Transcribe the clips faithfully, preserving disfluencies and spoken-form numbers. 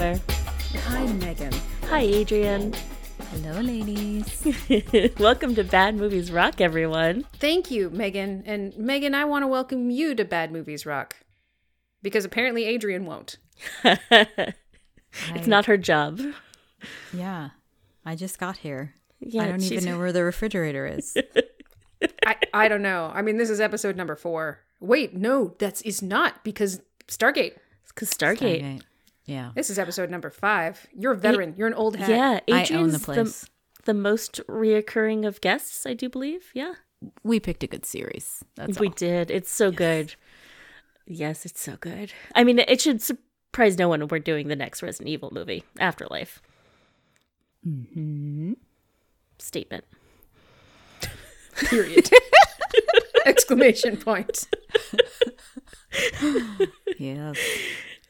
Amber. Hi, Megan. Hi, Adrian. Hello, ladies. Welcome to Bad Movies Rock, everyone. Thank you, Megan. And Megan, I want to welcome you to Bad Movies Rock, because apparently Adrian won't. I... It's not her job. Yeah. I just got here. Yeah, I don't she's... even know where the refrigerator is. I, I don't know. I mean, this is episode number four. Wait, no, that is not, because Stargate. It's because Stargate. Stargate. Yeah. This is episode number five. You're a veteran. I, You're an old hat. Yeah. Adrian's I own the place. The, the most reoccurring of guests, I do believe. Yeah. We picked a good series. That's we all. did. It's so yes. good. Yes, it's so good. I mean, it should surprise no one we're doing the next Resident Evil movie, Afterlife. Mm-hmm. Statement. Period. Exclamation point. Yes.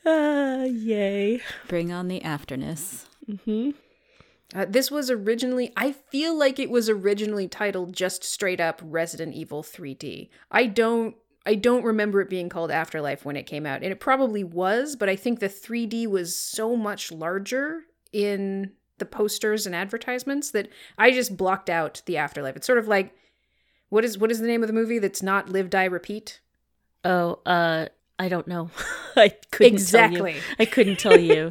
Uh, yay. Bring on the afterness. Mm-hmm. Uh, this was originally, I feel like it was originally titled just straight up Resident Evil three D. I don't, I don't remember it being called Afterlife when it came out. And it probably was, but I think the three D was so much larger in the posters and advertisements that I just blocked out the Afterlife. It's sort of like, what is, what is the name of the movie that's not Live, Die, Repeat? Oh, uh... I don't know. I couldn't exactly. tell you. I couldn't tell you.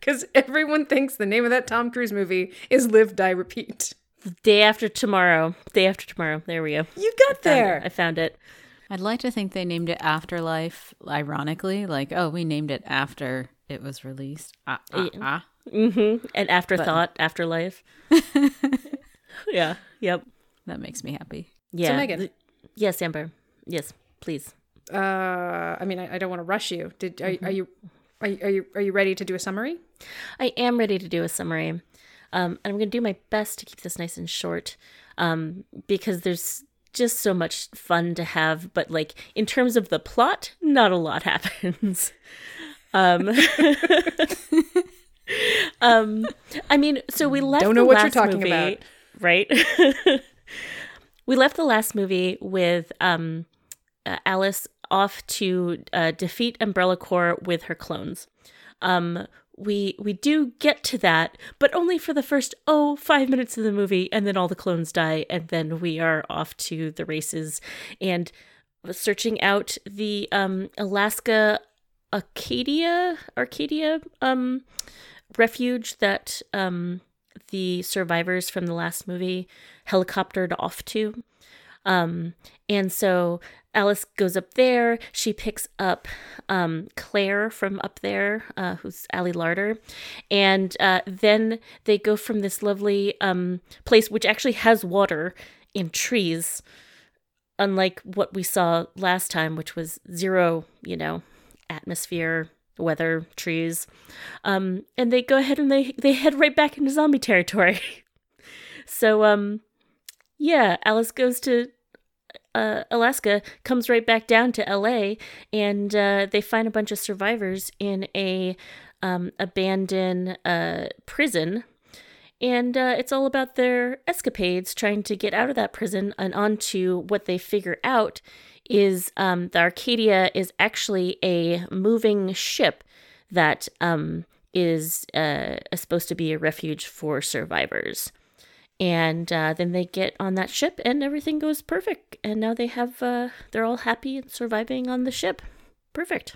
Because everyone thinks the name of that Tom Cruise movie is Live, Die, Repeat. Day After Tomorrow. Day After Tomorrow. There we go. You got I there. Found I found it. I'd like to think they named it Afterlife, ironically. Like, oh, we named it after it was released. Ah, ah, ah. Mm-hmm. And Afterthought, but... Afterlife. Yeah. Yep. That makes me happy. Yeah. So, Megan. Yes, Amber. Yes, please. Uh, I mean, I, I don't want to rush you. Did are, mm-hmm. are you are you are you are you ready to do a summary? I am ready to do a summary, um, and I'm going to do my best to keep this nice and short, um, because there's just so much fun to have. But like in terms of the plot, not a lot happens. Um, um, I mean, so we left. Don't know the what last you're talking movie, about, right? We left the last movie with um, uh, Alice. Off to uh, defeat Umbrella Corp with her clones. Um, we we do get to that, but only for the first, oh, five minutes of the movie, and then all the clones die, and then we are off to the races and searching out the um, Alaska Arcadia, Arcadia um, refuge that um, the survivors from the last movie helicoptered off to. Um, and so Alice goes up there. She picks up, um, Claire from up there, uh, who's Ali Larter. And, uh, then they go from this lovely, um, place, which actually has water and trees, unlike what we saw last time, which was zero, you know, atmosphere, weather, trees. Um, and they go ahead and they, they head right back into zombie territory. So, um, yeah, Alice goes to uh, Alaska, comes right back down to L A, and uh, they find a bunch of survivors in a um, abandoned uh, prison. And uh, it's all about their escapades, trying to get out of that prison and onto what they figure out is um, the Arcadia is actually a moving ship that um, is uh, supposed to be a refuge for survivors. And uh, then they get on that ship and everything goes perfect. And now they have, uh, they're all happy and surviving on the ship. Perfect.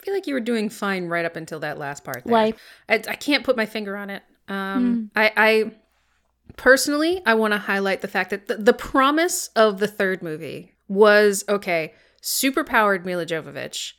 I feel like you were doing fine right up until that last part. There. Why? I, I can't put my finger on it. Um, mm. I, I personally, I want to highlight the fact that the, the promise of the third movie was, okay, superpowered Milla Jovovich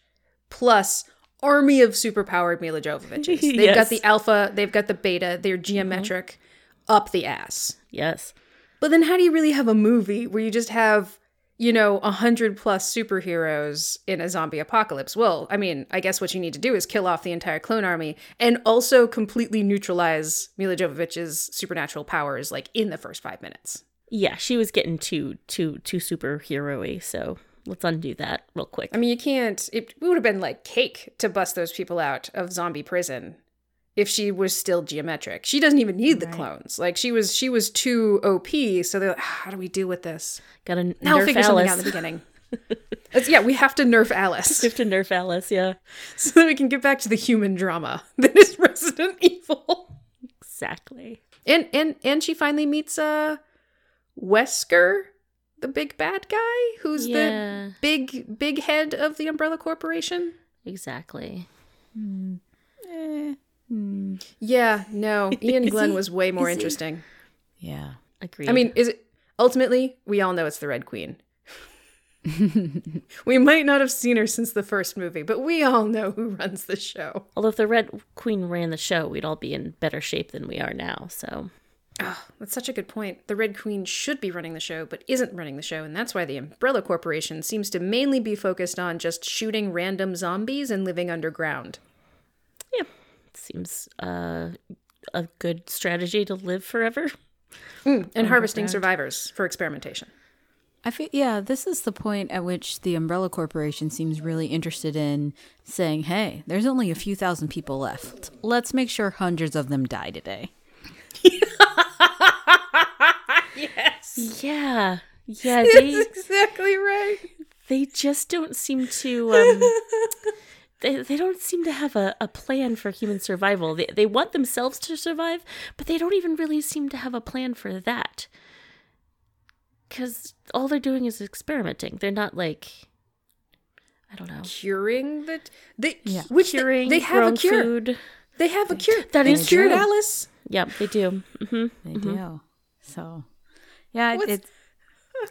plus army of superpowered Milla Jovoviches. They've yes. got the alpha, they've got the beta, they're geometric. Mm-hmm. Up the ass. Yes. But then how do you really have a movie where you just have, you know, a hundred plus superheroes in a zombie apocalypse? Well, I mean, I guess what you need to do is kill off the entire clone army and also completely neutralize Milla Jovovich's supernatural powers, like, in the first five minutes. Yeah, she was getting too, too, too superhero-y, so... Let's undo that real quick. I mean, you can't... It would have been, like, cake to bust those people out of zombie prison... If she was still geometric. She doesn't even need the right. clones. Like, she was she was too O P, so they're like, how do we deal with this? Gotta nerf Alice. I'll figure something out in the beginning. Yeah, we have to nerf Alice. We have to nerf Alice, yeah. So that we can get back to the human drama that is Resident Evil. Exactly. And and and she finally meets uh, Wesker, the big bad guy, who's yeah. the big, big head of the Umbrella Corporation. Exactly. Mm. Eh. Mm. Yeah, no. Ian Glenn he, was way more interesting. He? Yeah. Agreed. I mean, is it ultimately, we all know it's the Red Queen. We might not have seen her since the first movie, but we all know who runs the show. Although if the Red Queen ran the show, we'd all be in better shape than we are now, so. Oh, that's such a good point. The Red Queen should be running the show, but isn't running the show, and that's why the Umbrella Corporation seems to mainly be focused on just shooting random zombies and living underground. Yeah, seems uh, a good strategy to live forever. Mm, and harvesting survivors for experimentation. I feel, yeah, this is the point at which the Umbrella Corporation seems really interested in saying, hey, there's only a few thousand people left. Let's make sure hundreds of them die today. Yes. Yeah. Yeah. They, that's exactly right. They just don't seem to, um, they, they don't seem to have a, a plan for human survival. They, they want themselves to survive, but they don't even really seem to have a plan for that. Because all they're doing is experimenting. They're not like, I don't know. Curing the... They, yeah. Which curing they, they have a cure. Food. They have a cure. That they is cured do. Alice. Yep, they do. Mm-hmm. They mm-hmm. do. So, yeah. It, it,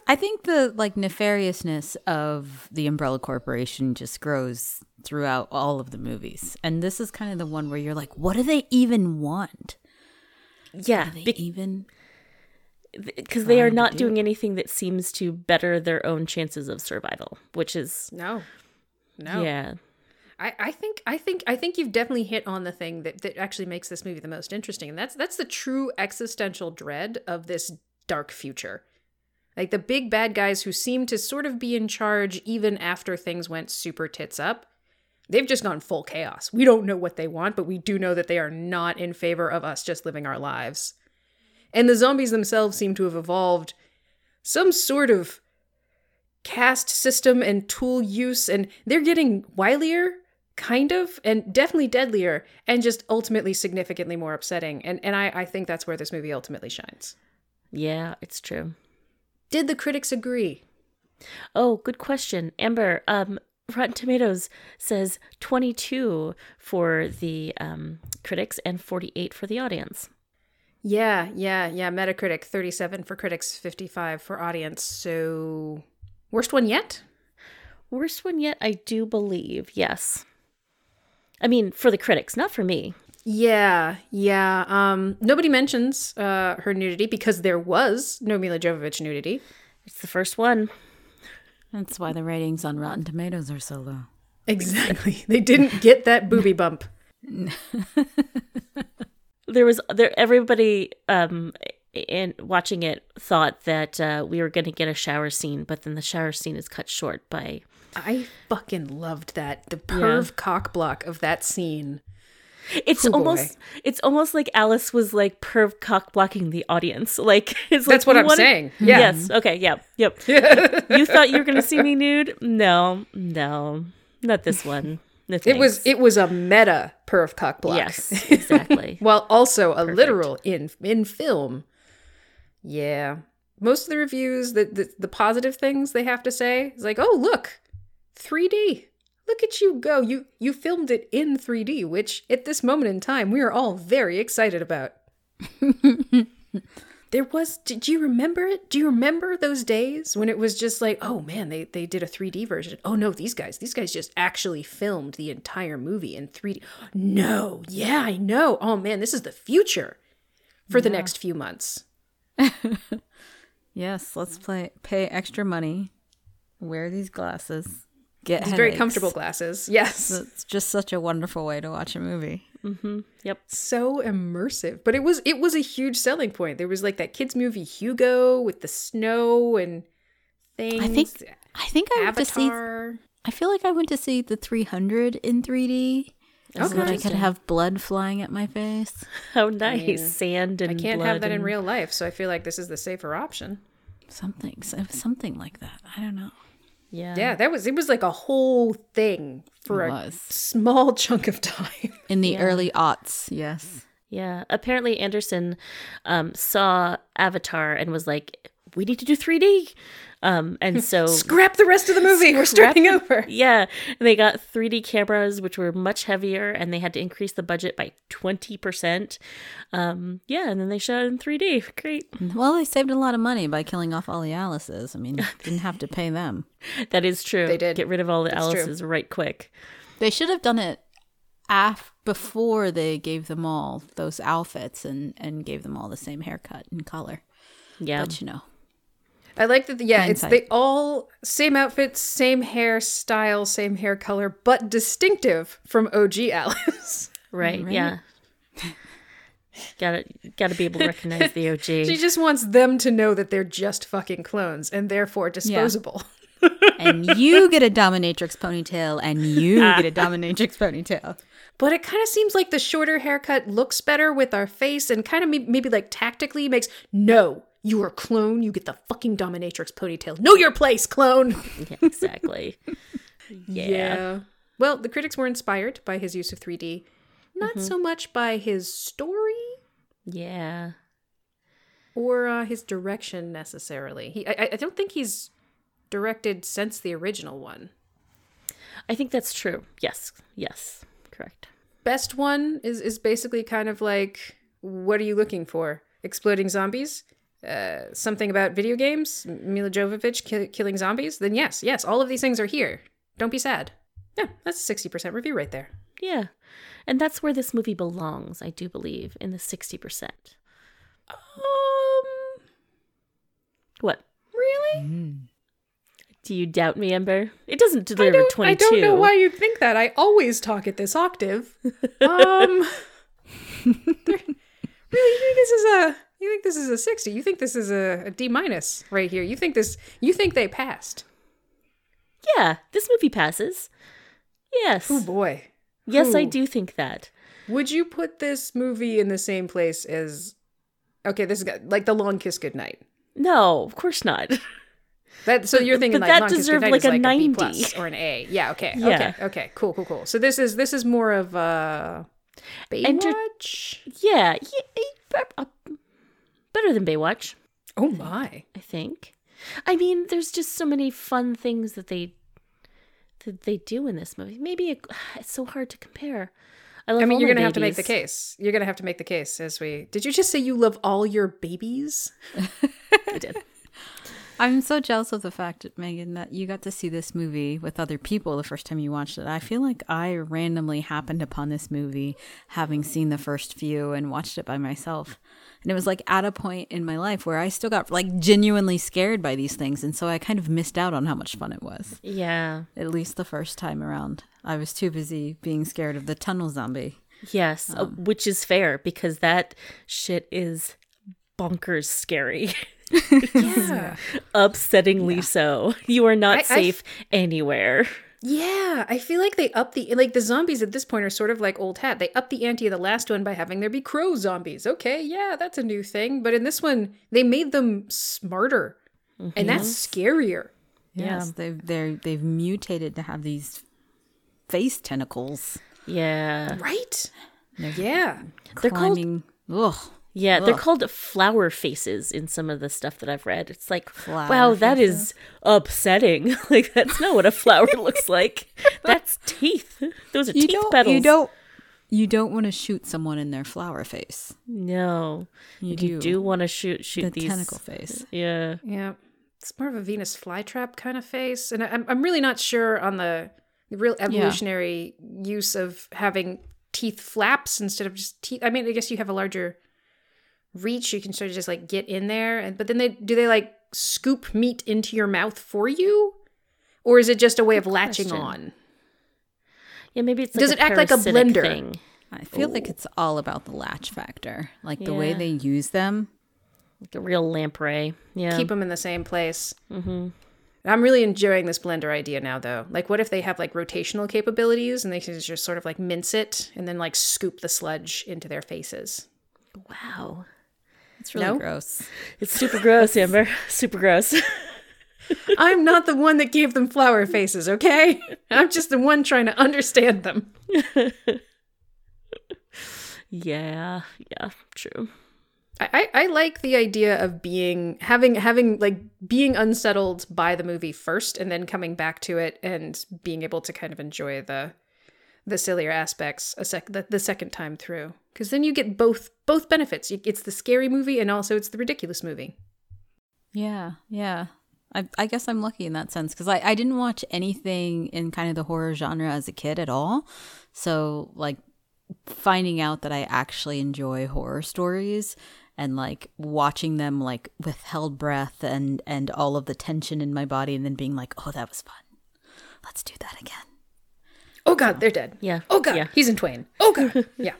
I think the like nefariousness of the Umbrella Corporation just grows throughout all of the movies. And this is kind of the one where you're like, what do they even want? Yeah. Do they be- even... Because they are not do. doing anything that seems to better their own chances of survival, which is no, no, yeah. I, I think I think I think you've definitely hit on the thing that, that actually makes this movie the most interesting, and that's that's the true existential dread of this dark future, like the big bad guys who seem to sort of be in charge even after things went super tits up. They've just gone full chaos. We don't know what they want, but we do know that they are not in favor of us just living our lives. And the zombies themselves seem to have evolved some sort of caste system and tool use, and they're getting wilier, kind of, and definitely deadlier, and just ultimately significantly more upsetting. And and I, I think that's where this movie ultimately shines. Yeah, it's true. Did the critics agree? Oh, good question. Amber, um, Rotten Tomatoes says twenty-two for the um, critics and forty-eight for the audience. Yeah, yeah, yeah. Metacritic, thirty-seven for critics, fifty-five for audience. So, worst one yet? Worst one yet, I do believe, yes. I mean, for the critics, not for me. Yeah, yeah. Um, nobody mentions uh, her nudity because there was no Milla Jovovich nudity. It's the first one. That's why the ratings on Rotten Tomatoes are so low. Exactly. They didn't get that booby bump. There was there everybody um in watching it thought that uh, we were going to get a shower scene, but then the shower scene is cut short by. I fucking loved that the perv yeah. cock block of that scene. It's Ooh, almost boy. It's almost like Alice was like perv cock blocking the audience. Like it's that's like, what I'm wanted- saying. Yeah. Yes. Okay. Yeah. Yep. You thought you were going to see me nude? No. No. Not this one. No, it was it was a meta perv cock block. Yes, exactly. While also a Perfect. literal in in film. Yeah. Most of the reviews, the, the, the positive things they have to say is like, oh, look, three D. Look at you go. You you filmed it in three D, which at this moment in time, we are all very excited about. There was, did you remember it? Do you remember those days when it was just like, oh man, they, they did a three D version. Oh no, these guys, these guys just actually filmed the entire movie in three D. No, yeah, I know. Oh man, this is the future for yeah. the next few months. Yes, let's play, pay extra money, wear these glasses, get these very comfortable glasses. Yes. It's just such a wonderful way to watch a movie. Mm-hmm. Yep. So immersive. But it was it was a huge selling point. There was like that kids movie Hugo with the snow and things. I think I think I went to see I feel like I went to see the three hundred in three D. Okay. So that I could have blood flying at my face. Oh nice. I mean, sand and blood. I can't blood have that in real life, so I feel like this is the safer option. Something something like that. I don't know. Yeah. Yeah, that was, it was like a whole thing for a small chunk of time. In the yeah. early aughts, yes. Yeah. Apparently Anderson um, saw Avatar and was like, we need to do three D. Um, and so scrap the rest of the movie. We're starting over. Yeah. And they got three D cameras, which were much heavier, and they had to increase the budget by twenty percent. Um, yeah. And then they shot in three D. Great. Well, they saved a lot of money by killing off all the Alice's. I mean, didn't have to pay them. That is true. They did. Get rid of all the That's Alice's true. Right quick. They should have done it af- before they gave them all those outfits and, and gave them all the same haircut and color. Yeah. But you know. I like that, the, yeah, hindsight. It's they all, same outfits, same hair style, same hair color, but distinctive from O G Alice. Right, right. Yeah. gotta, gotta be able to recognize the O G. She just wants them to know that they're just fucking clones and therefore disposable. Yeah. And you get a dominatrix ponytail, and you get a dominatrix ponytail. But it kind of seems like the shorter haircut looks better with our face and kind of maybe, maybe like tactically makes, no. You are a clone. You get the fucking dominatrix ponytail. Know your place, clone. Yeah, exactly. yeah. yeah. Well, the critics were inspired by his use of three D. Not mm-hmm. so much by his story. Yeah. Or uh, his direction, necessarily. He, I, I don't think he's directed since the original one. I think that's true. Yes. Yes. Correct. Best one is, is basically kind of like, what are you looking for? Exploding zombies? Uh, something about video games, Milla Jovovich ki- killing zombies, then yes, yes, all of these things are here. Don't be sad. Yeah, that's a sixty percent review right there. Yeah. And that's where this movie belongs, I do believe, in the sixty percent. Um, What? Really? Mm. Do you doubt me, Ember? It doesn't deliver twenty-two. I don't know why you think that. I always talk at this octave. um, Really, you think this is a... You think this is a sixty. You think this is a, a D minus right here. You think this, you think they passed. Yeah, this movie passes. Yes. Oh boy. Yes, ooh. I do think that. Would you put this movie in the same place as, okay, this is like The Long Kiss Goodnight? No, of course not. That So you're thinking but like Long Kiss Goodnight like is a like ninety. A B plus or an A. Yeah, okay, yeah. okay, okay, cool, cool, cool. So this is, this is more of a Baywatch? Enter- yeah, yeah. Better than Baywatch. Oh my. I think. I mean, there's just so many fun things that they that they do in this movie. Maybe it, it's so hard to compare. I love I mean, all you're going to have to make the case. You're going to have to make the case as we... Did you just say you love all your babies? I did. I'm so jealous of the fact, Megan, that you got to see this movie with other people the first time you watched it. I feel like I randomly happened upon this movie having seen the first few and watched it by myself. And it was like at a point in my life where I still got like genuinely scared by these things. And so I kind of missed out on how much fun it was. Yeah. At least the first time around. I was too busy being scared of the tunnel zombie. Yes, um, which is fair because that shit is bonkers scary. Yeah. Upsettingly yeah. so. You are not I, safe I, anywhere. Yeah, I feel like they up the, like the zombies at this point are sort of like old hat. They up the ante of the last one by having there be crow zombies. Okay, yeah, that's a new thing. But in this one, they made them smarter. Mm-hmm. And that's scarier. Yes, yeah. they've, they're, they've mutated to have these face tentacles. Yeah. Right? They're yeah. climbing. They're called... Ugh. Yeah, ugh. They're called flower faces in some of the stuff that I've read. It's like, flower wow, faces. That is upsetting. Like, that's not what a flower looks like. That's teeth. Those are you teeth petals. You don't, you don't want to shoot someone in their flower face. No. You do, you do want to shoot, shoot the these. The tentacle face. Yeah. Yeah. It's more of a Venus flytrap kind of face. And I'm, I'm really not sure on the real evolutionary yeah. use of having teeth flaps instead of just teeth. I mean, I guess you have a larger... reach, you can sort of just like get in there, and but then they do they like scoop meat into your mouth for you, or is it just a way good of question. Latching on? Yeah, maybe it's like does a it act like a blender? Thing? I feel ooh. Like it's all about the latch factor, like yeah. the way they use them, like a real lamprey. Yeah, keep them in the same place. Mm-hmm. I'm really enjoying this blender idea now, though. Like, what if they have like rotational capabilities and they can just sort of like mince it and then like scoop the sludge into their faces? Wow. It's really no? gross. It's super gross, Amber. Super gross. I'm not the one that gave them flower faces, okay? I'm just the one trying to understand them. Yeah, yeah, true. I, I like the idea of being having having like being unsettled by the movie first and then coming back to it and being able to kind of enjoy the the sillier aspects a sec the, the second time through, because then you get both both benefits. It's the scary movie and also it's the ridiculous movie. Yeah, yeah. I I guess I'm lucky in that sense, because I, I didn't watch anything in kind of the horror genre as a kid at all. So like finding out that I actually enjoy horror stories and like watching them like with held breath and and all of the tension in my body and then being like, oh, that was fun. Let's do that again. Oh, God, so, they're dead. Yeah. Oh, God, yeah. He's in twain. Oh, God. Yeah.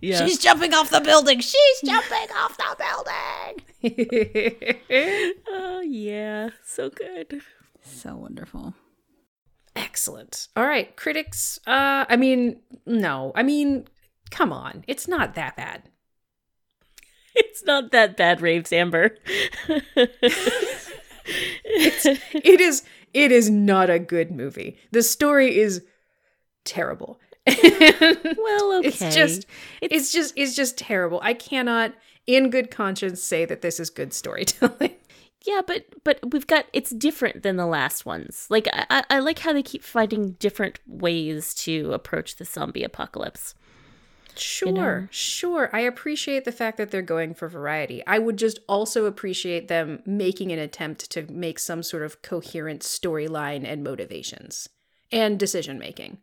Yeah. She's jumping off the building. She's jumping off the building. Oh, yeah. So good. So wonderful. Excellent. All right. Critics. Uh, I mean, no. I mean, come on. It's not that bad. It's not that bad, raves Amber. it's, it is. It is not a good movie. The story is terrible. Well, okay. It's just. It's, it's just. It's just terrible. I cannot, in good conscience, say that this is good storytelling. Yeah, but but we've got it's different than the last ones. Like I, I like how they keep finding different ways to approach the zombie apocalypse. Sure, you know? Sure. I appreciate the fact that they're going for variety. I would just also appreciate them making an attempt to make some sort of coherent storyline and motivations and decision making.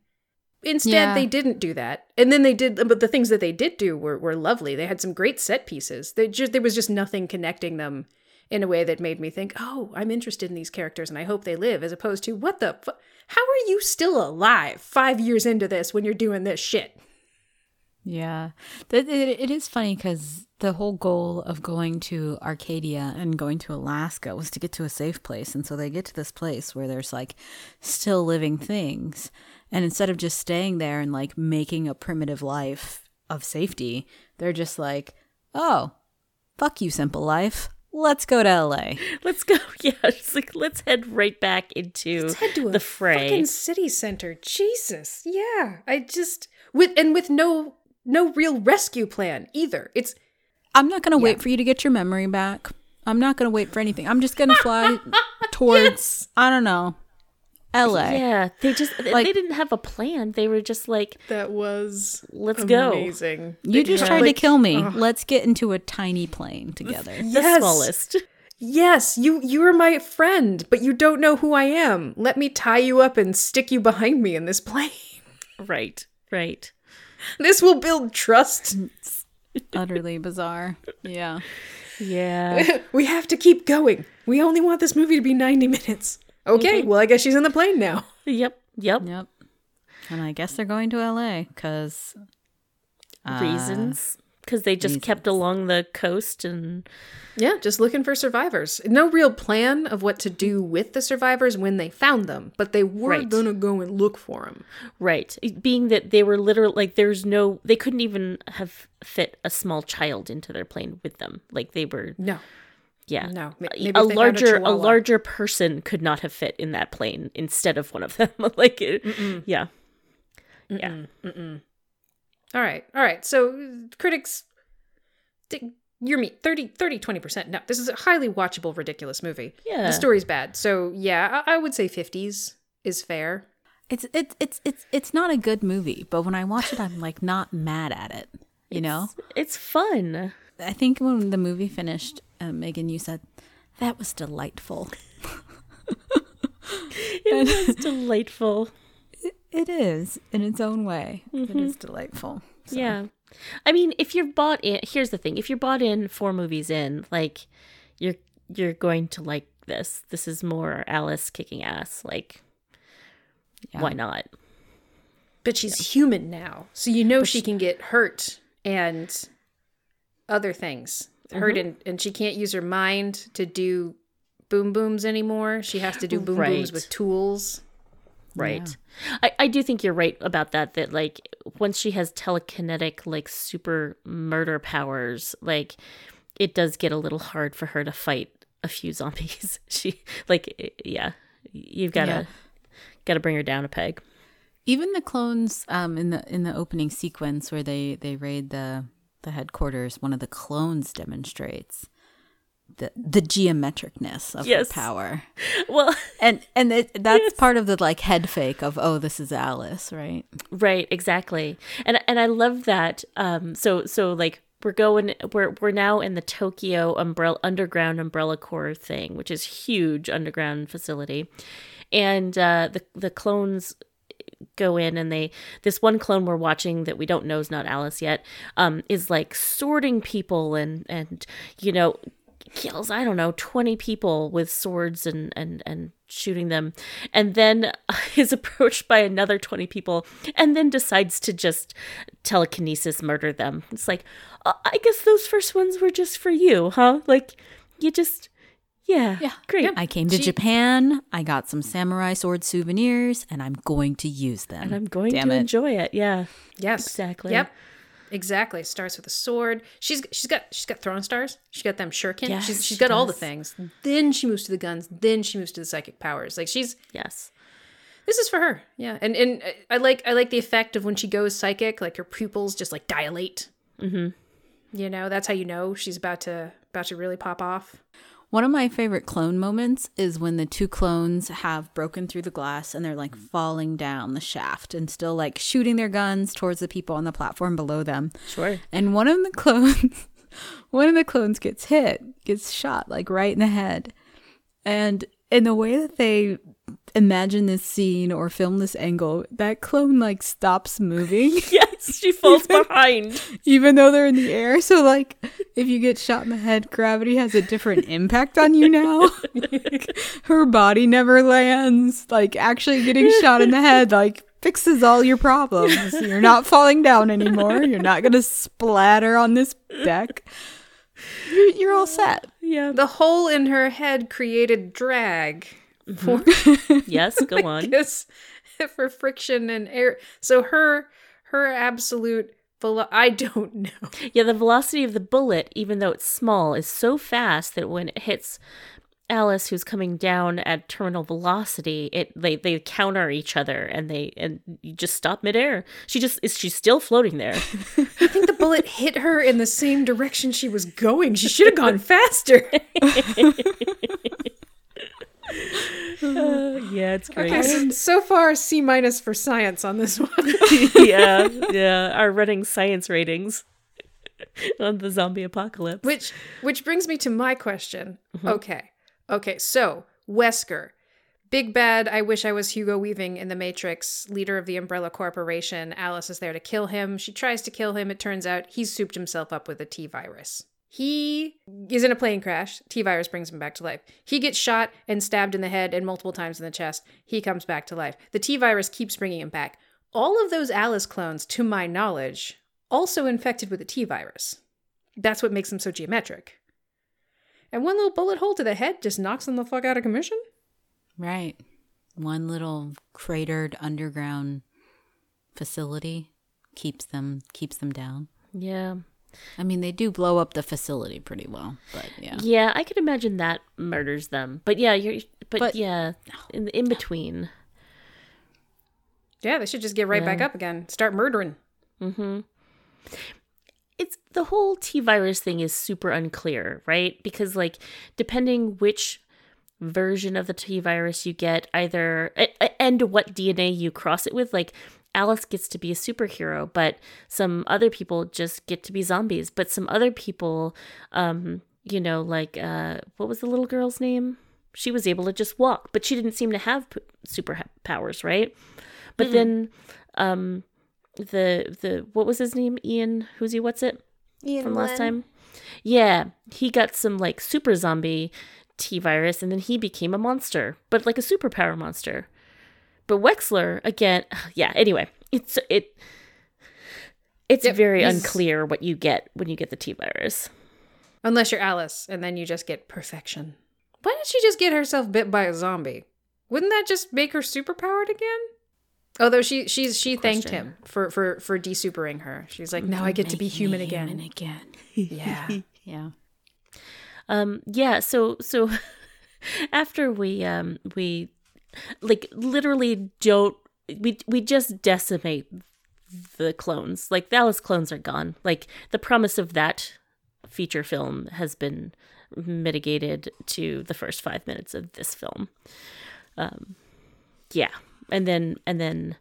Instead, yeah. They didn't do that. And then they did, but the things that they did do were, were lovely. They had some great set pieces. They just, there was just nothing connecting them in a way that made me think, oh, I'm interested in these characters and I hope they live, as opposed to, what the fu- how are you still alive five years into this when you're doing this shit? Yeah, it, it, it is funny because the whole goal of going to Arcadia and going to Alaska was to get to a safe place. And so they get to this place where there's like still living things. And instead of just staying there and like making a primitive life of safety, they're just like, oh, fuck you, simple life. Let's go to L A. Let's go. Yeah, it's like let's head right back into let's head to the fray. Fucking city center. Jesus. Yeah. I just with and with no no real rescue plan either. It's I'm not going to yeah. wait for you to get your memory back. I'm not going to wait for anything. I'm just going to fly towards yes. I don't know. L A. Yeah, they just like, they didn't have a plan. They were just like that was let's amazing. Go. You just yeah. tried like, to kill me. Ugh. Let's get into a tiny plane together. Yes. The smallest. Yes, you you are my friend, but you don't know who I am. Let me tie you up and stick you behind me in this plane. Right. Right. This will build trust. It's utterly bizarre. Yeah. Yeah. We have to keep going. We only want this movie to be ninety minutes. Okay, well, I guess she's in the plane now. Yep, yep. Yep. And I guess they're going to L A because... Uh, reasons. Because they just reasons. Kept along the coast and... Yeah, just looking for survivors. No real plan of what to do with the survivors when they found them, but they were right. going to go and look for them. Right. Being that they were literally, like, there's no... They couldn't even have fit a small child into their plane with them. Like, they were... No. Yeah, no. Maybe a larger a, a larger person could not have fit in that plane instead of one of them. Like, it, Mm-mm. yeah, Mm-mm. yeah. Mm-mm. All right, all right. So critics, you're me thirty, thirty, twenty percent. No, this is a highly watchable, ridiculous movie. Yeah, the story's bad. So yeah, I, I would say fifties is fair. It's it's it's it's it's not a good movie, but when I watch it, I'm like not mad at it. You it's, know, it's fun. I think when the movie finished. Uh, Megan, you said, that was delightful. It was delightful. It, it is, in its own way. Mm-hmm. It is delightful. So. Yeah. I mean, if you're bought in, here's the thing. If you're bought in four movies in, like, you're you're going to like this. This is more Alice kicking ass. Like, yeah. Why not? But she's yeah. human now. So you know but she can get hurt and other things. Hurt mm-hmm. and, and she can't use her mind to do boom booms anymore. She has to do boom right. booms with tools. Right. Yeah. I, I do think you're right about that, that like once she has telekinetic like super murder powers, like it does get a little hard for her to fight a few zombies. She like, yeah, you've got to yeah. got to bring her down a peg. Even the clones um, in the in the opening sequence where they, they raid the, the headquarters, one of the clones demonstrates the the geometricness of yes. her power. Well, and and it, that's yes. part of the like head fake of, oh, this is Alice, right? Right, exactly. And and I love that. Um, so so like we're going we're we're now in the Tokyo umbrella underground Umbrella Corps thing, which is huge underground facility, and uh, the the clones go in, and they this one clone we're watching that we don't know is not Alice yet um is like sorting people and and you know kills I don't know twenty people with swords and and and shooting them, and then is approached by another twenty people and then decides to just telekinesis murder them. It's like, oh, I guess those first ones were just for you, huh? Like you just Yeah, yeah, great. Yeah. I came to she, Japan, I got some samurai sword souvenirs, and I'm going to use them. And I'm going Damn to it. enjoy it, yeah. Yes. Exactly. Yep, exactly. Starts with a sword. She's She's got she's got throwing stars. She's got them shuriken. Yes, she's, she's she got does. all the things. Then she moves to the guns. Then she moves to the psychic powers. Like, she's... Yes. This is for her, yeah. And and I like I like the effect of when she goes psychic, like her pupils just, like, dilate. Mm-hmm. You know, that's how you know she's about to about to really pop off. One of my favorite clone moments is when the two clones have broken through the glass and they're like falling down the shaft and still like shooting their guns towards the people on the platform below them. Sure. And one of the clones, one of the clones gets hit, gets shot like right in the head. And in the way that they imagine this scene or film this angle, that clone like stops moving. Yes, she falls even, behind. Even though they're in the air. So like if you get shot in the head, gravity has a different impact on you now. Like, her body never lands. Like actually getting shot in the head like fixes all your problems. You're not falling down anymore. You're not going to splatter on this deck. You're, you're all set. Yeah. The hole in her head created drag. For yes, go on. Yes, for friction and air. So her her absolute velo- I don't know. Yeah, the velocity of the bullet, even though it's small, is so fast that when it hits Alice, who's coming down at terminal velocity, it they, they counter each other and they and you just stop midair. She just is she's still floating there. I think the bullet hit her in the same direction she was going. She should have gone faster. Uh, yeah, it's great. Okay, so, so far C minus for science on this one. yeah, yeah, our running science ratings on the zombie apocalypse. Which, which brings me to my question. Mm-hmm. Okay, okay, so Wesker, big bad. I wish I was Hugo Weaving in the Matrix, leader of the Umbrella Corporation. Alice is there to kill him. She tries to kill him. It turns out he's souped himself up with a T virus. He is in a plane crash. T-virus brings him back to life. He gets shot and stabbed in the head and multiple times in the chest. He comes back to life. The T-virus keeps bringing him back. All of those Alice clones, to my knowledge, also infected with the T-virus. That's what makes them so geometric. And one little bullet hole to the head just knocks them the fuck out of commission? Right. One little cratered underground facility keeps them keeps them down. Yeah. I mean, they do blow up the facility pretty well, but yeah. Yeah, I could imagine that murders them. But yeah, you're, but, but yeah, in, in between. Yeah, they should just get right yeah. back up again. Start murdering. Mm-hmm. It's the whole T-virus thing is super unclear, right? Because like, depending which version of the T-virus you get, either and what D N A you cross it with, like, Alice gets to be a superhero, but some other people just get to be zombies. But some other people, um, you know, like, uh, what was the little girl's name? She was able to just walk, but she didn't seem to have superpowers, right? But mm-hmm. then um, the, the what was his name? Ian, who's he, what's it? Ian From last Len. time? Yeah, he got some, like, super zombie T-virus, and then he became a monster, but like a superpower monster. But Wexler, again, yeah, anyway, it's it it's yep, very unclear what you get when you get the T-virus. Unless you're Alice, and then you just get perfection. Why didn't she just get herself bit by a zombie? Wouldn't that just make her superpowered again? Although she she's, she Question. thanked him for, for, for de-supering her. She's like, now I get to be human again. Human again. Yeah. Yeah. Um, yeah, so so after we um we like literally don't we we just decimate the clones. Like Alice clones are gone. Like the promise of that feature film has been mitigated to the first five minutes of this film. Um, yeah, and then and then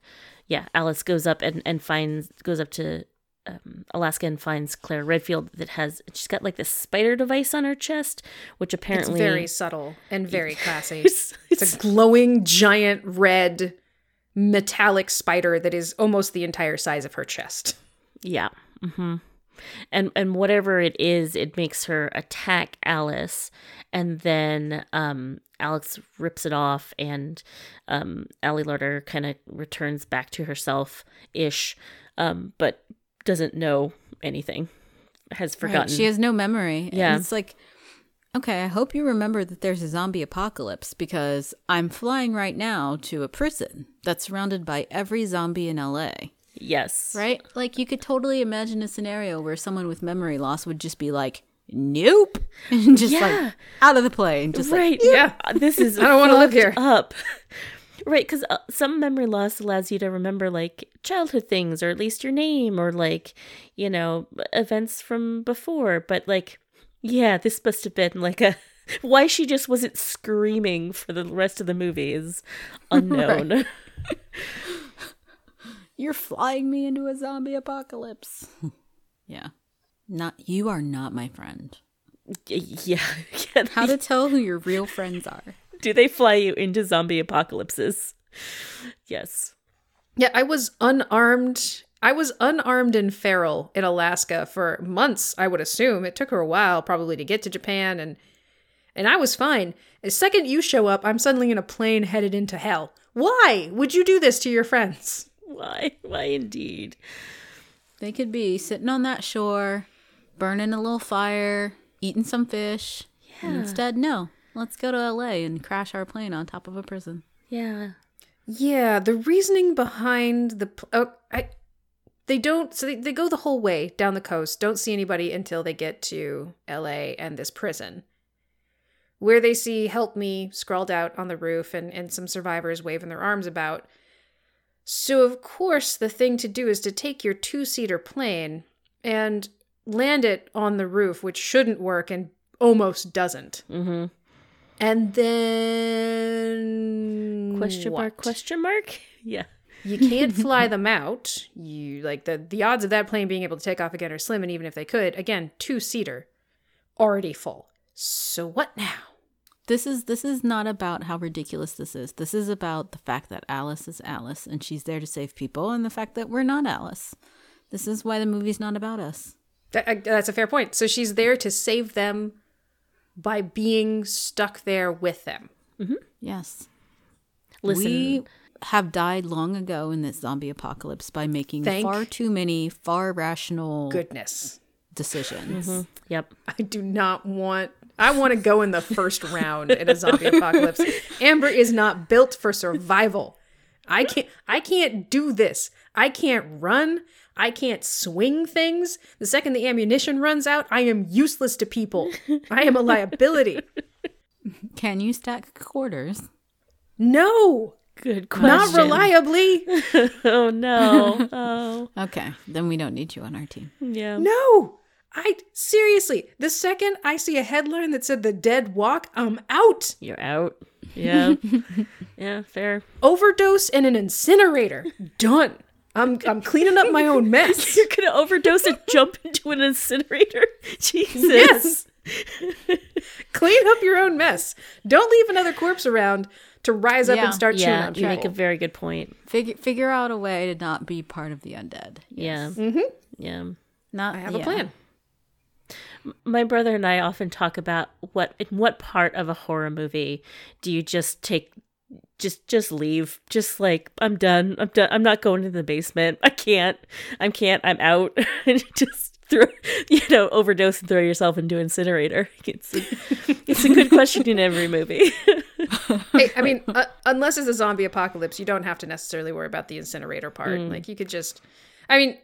yeah, Alice goes up and and finds goes up to. Um, Alaska and finds Claire Redfield that has she's got like this spider device on her chest, which apparently it's very subtle and very classy. it's, it's, it's a glowing giant red metallic spider that is almost the entire size of her chest. Yeah. Mm-hmm. And and whatever it is, it makes her attack Alice, and then um, Alex rips it off, and um, Ali Larter kind of returns back to herself ish, um, but. doesn't know anything, has forgotten. Right. She has no memory. Yeah. And it's like, okay, I hope you remember that there's a zombie apocalypse because I'm flying right now to a prison that's surrounded by every zombie in L A. Yes. Right? Like you could totally imagine a scenario where someone with memory loss would just be like, nope. And just yeah. like out of the play. And just right. like, yeah. This is I don't want to live here. Up. Right, because uh, some memory loss allows you to remember, like, childhood things, or at least your name, or, like, you know, events from before. But, like, yeah, this must have been, like, a... Why she just wasn't screaming for the rest of the movie is unknown. Right. You're flying me into a zombie apocalypse. Yeah. Not you are not my friend. Yeah. yeah they... How to tell who your real friends are. Do they fly you into zombie apocalypses? Yes. Yeah, I was unarmed. I was unarmed and feral in Alaska for months, I would assume. It took her a while probably to get to Japan, and and I was fine. The second you show up, I'm suddenly in a plane headed into hell. Why would you do this to your friends? Why? Why indeed? They could be sitting on that shore, burning a little fire, eating some fish. Yeah. And instead, no. Let's go to L A and crash our plane on top of a prison. Yeah. Yeah, the reasoning behind the... Pl- oh, I, they don't... So they, they go the whole way down the coast, don't see anybody until they get to L A and this prison, where they see "Help Me" scrawled out on the roof and, and some survivors waving their arms about. So, of course, the thing to do is to take your two-seater plane and land it on the roof, which shouldn't work and almost doesn't. Mm-hmm. And then question what? mark question mark yeah you can't fly them out. You like the the odds of that plane being able to take off again are slim, and even if they could, again, two-seater, already full. So what now? This is this is not about how ridiculous this is. This is about the fact that Alice is Alice and she's there to save people, and the fact that we're not Alice. This is why the movie's not about us. That, that's a fair point. So she's there to save them. By being stuck there with them. Mm-hmm. Yes. Listen. We have died long ago in this zombie apocalypse by making Thank far too many far rational goodness decisions. Mm-hmm. Yep. I do not want... I want to go in the first round in a zombie apocalypse. Amber is not built for survival. I can't. I can't do this. I can't run. I can't swing things. The second the ammunition runs out, I am useless to people. I am a liability. Can you stack quarters? No. Good question. Not reliably. Oh, no. Oh. Okay. Then we don't need you on our team. Yeah. No. I seriously, the second I see a headline that said "The Dead Walk," I'm out. You're out. Yeah. Yeah, fair. Overdose in an incinerator. Done. I'm I'm cleaning up my own mess. You're going to overdose and jump into an incinerator? Jesus. Yes. Clean up your own mess. Don't leave another corpse around to rise up yeah. and start chewing yeah, on people. You make a very good point. Figure figure out a way to not be part of the undead. Yes. Yeah. Mm-hmm. Yeah. Not I have yeah. a plan. My brother and I often talk about what in what part of a horror movie do you just take Just just leave. Just like, I'm done. I'm done. I'm not going to the basement. I can't. I can't. I'm out. And just throw, you know, overdose and throw yourself into incinerator. It's a, it's a good question in every movie. Hey, I mean, uh, unless it's a zombie apocalypse, you don't have to necessarily worry about the incinerator part. Mm. Like, you could just, I mean,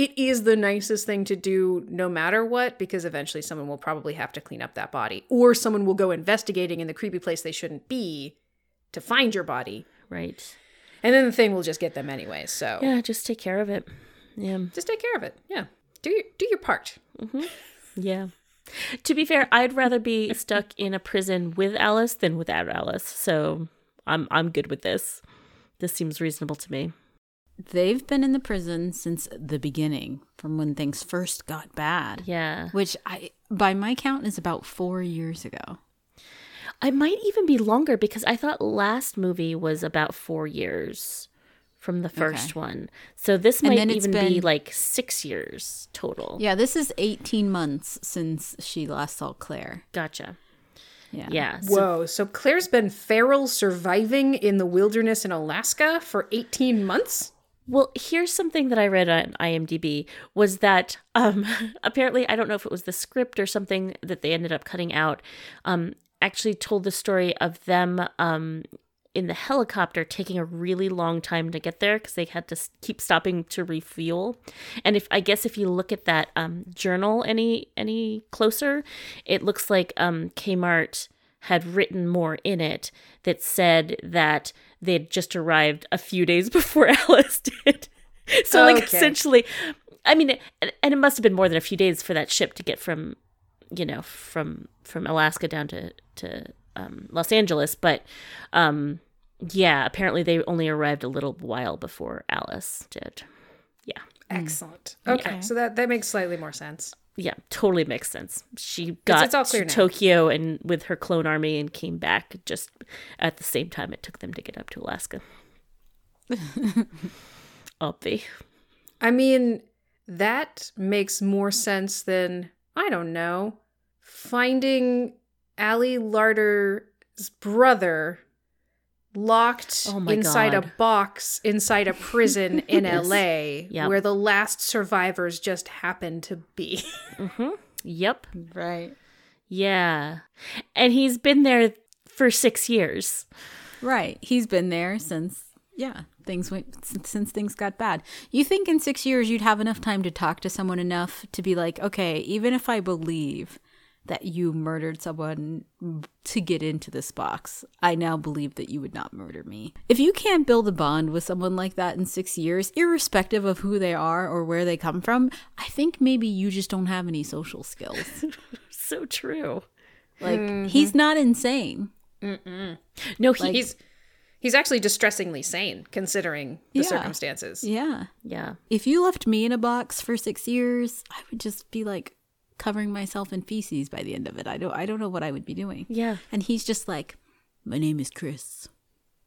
it is the nicest thing to do no matter what, because eventually someone will probably have to clean up that body, or someone will go investigating in the creepy place they shouldn't be to find your body. Right. And then the thing will just get them anyway. So yeah, just take care of it. Yeah. Just take care of it. Yeah. Do your, do your part. Mm-hmm. Yeah. To be fair, I'd rather be stuck in a prison with Alice than without Alice. So I'm I'm good with this. This seems reasonable to me. They've been in the prison since the beginning, from when things first got bad. Yeah. Which I, by my count, is about four years ago. It might even be longer, because I thought last movie was about four years from the first okay. one. So this might even been, be like six years total. Yeah, this is eighteen months since she last saw Claire. Gotcha. Yeah. yeah so, Whoa. So Claire's been feral surviving in the wilderness in Alaska for eighteen months? Well, here's something that I read on I M D B was that um, apparently, I don't know if it was the script or something that they ended up cutting out, um, actually told the story of them um, in the helicopter taking a really long time to get there because they had to keep stopping to refuel. And if I guess if you look at that um, journal any any closer, it looks like um, Kmart had written more in it that said that they had just arrived a few days before Alice did. So, like, okay. essentially, I mean, and it must have been more than a few days for that ship to get from, you know, from from Alaska down to, to um, Los Angeles. But, um, yeah, apparently they only arrived a little while before Alice did. Yeah. Excellent. Okay. Yeah. So that, that makes slightly more sense. Yeah, totally makes sense. She got it's, it's to now. Tokyo and with her clone army and came back just at the same time it took them to get up to Alaska. Obvi. I mean, that makes more sense than, I don't know, finding Ali Larter's brother locked oh inside God. a box inside a prison in yes. L A yep. where the last survivors just happened to be. mm-hmm. Yep. Right. Yeah. And he's been there for six years. Right. He's been there since, yeah, things went, since things got bad. You think in six years you'd have enough time to talk to someone enough to be like, okay, even if I believe that you murdered someone to get into this box, I now believe that you would not murder me. If you can't build a bond with someone like that in six years, irrespective of who they are or where they come from, I think maybe you just don't have any social skills. So true. Like, mm-hmm. he's not insane. Mm-mm. No, he, like, he's he's actually distressingly sane, considering the yeah, circumstances. Yeah. Yeah. If you left me in a box for six years, I would just be like, covering myself in feces by the end of it. I don't I don't know what I would be doing. Yeah. And he's just like, my name is Chris.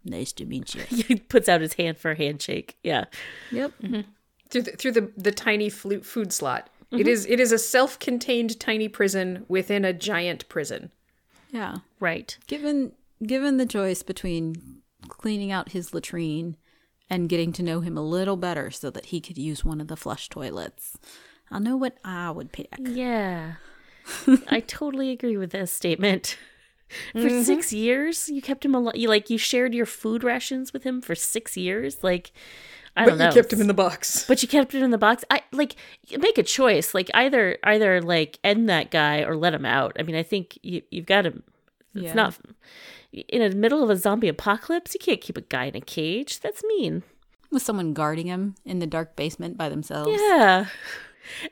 Nice to meet you. He puts out his hand for a handshake. Yeah. Yep. Mm-hmm. Through the, through the, the tiny flute food slot. Mm-hmm. It is it is a self-contained tiny prison within a giant prison. Yeah. Right. Given given the choice between cleaning out his latrine and getting to know him a little better so that he could use one of the flush toilets, I know what I would pick. Yeah. I totally agree with this statement. For mm-hmm. six years, you kept him alive. You, like, you shared your food rations with him for six years. Like, I but don't know. But you kept him in the box. But you kept him in the box. I like, make a choice. Like, either, either like, end that guy or let him out. I mean, I think you, you've got to. It's yeah. not. In the middle of a zombie apocalypse, you can't keep a guy in a cage. That's mean. With someone guarding him in the dark basement by themselves. Yeah.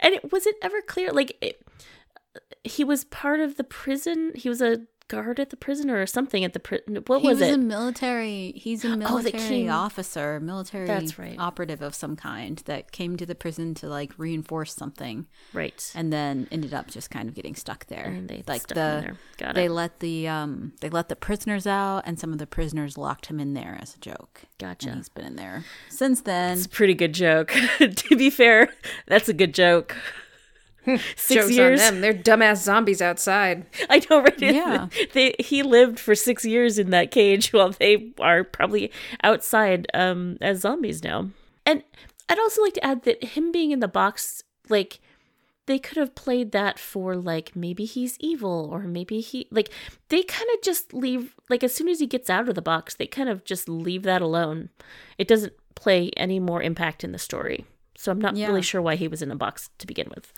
And it wasn't ever clear, like, it, he was part of the prison. He was a guard at the prison or something at the prison. What he was, was it? He was a military, he's a military oh, came, officer, military that's right. operative of some kind that came to the prison to, like, reinforce something. Right. And then ended up just kind of getting stuck there. And they like stuck the, him there. Got they it. Let the, um, they let the prisoners out, and some of the prisoners locked him in there as a joke. Gotcha. And he's been in there since then. It's a pretty good joke. To be fair, that's a good joke. Six Jokes years on them. They're dumbass zombies outside. I know, right? Yeah. They, he lived for six years in that cage while they are probably outside um, as zombies now. And I'd also like to add that him being in the box, like, they could have played that for, like, maybe he's evil or maybe he, like, they kind of just leave, like, as soon as he gets out of the box, they kind of just leave that alone. It doesn't play any more impact in the story. So I'm not yeah. really sure why he was in a box to begin with.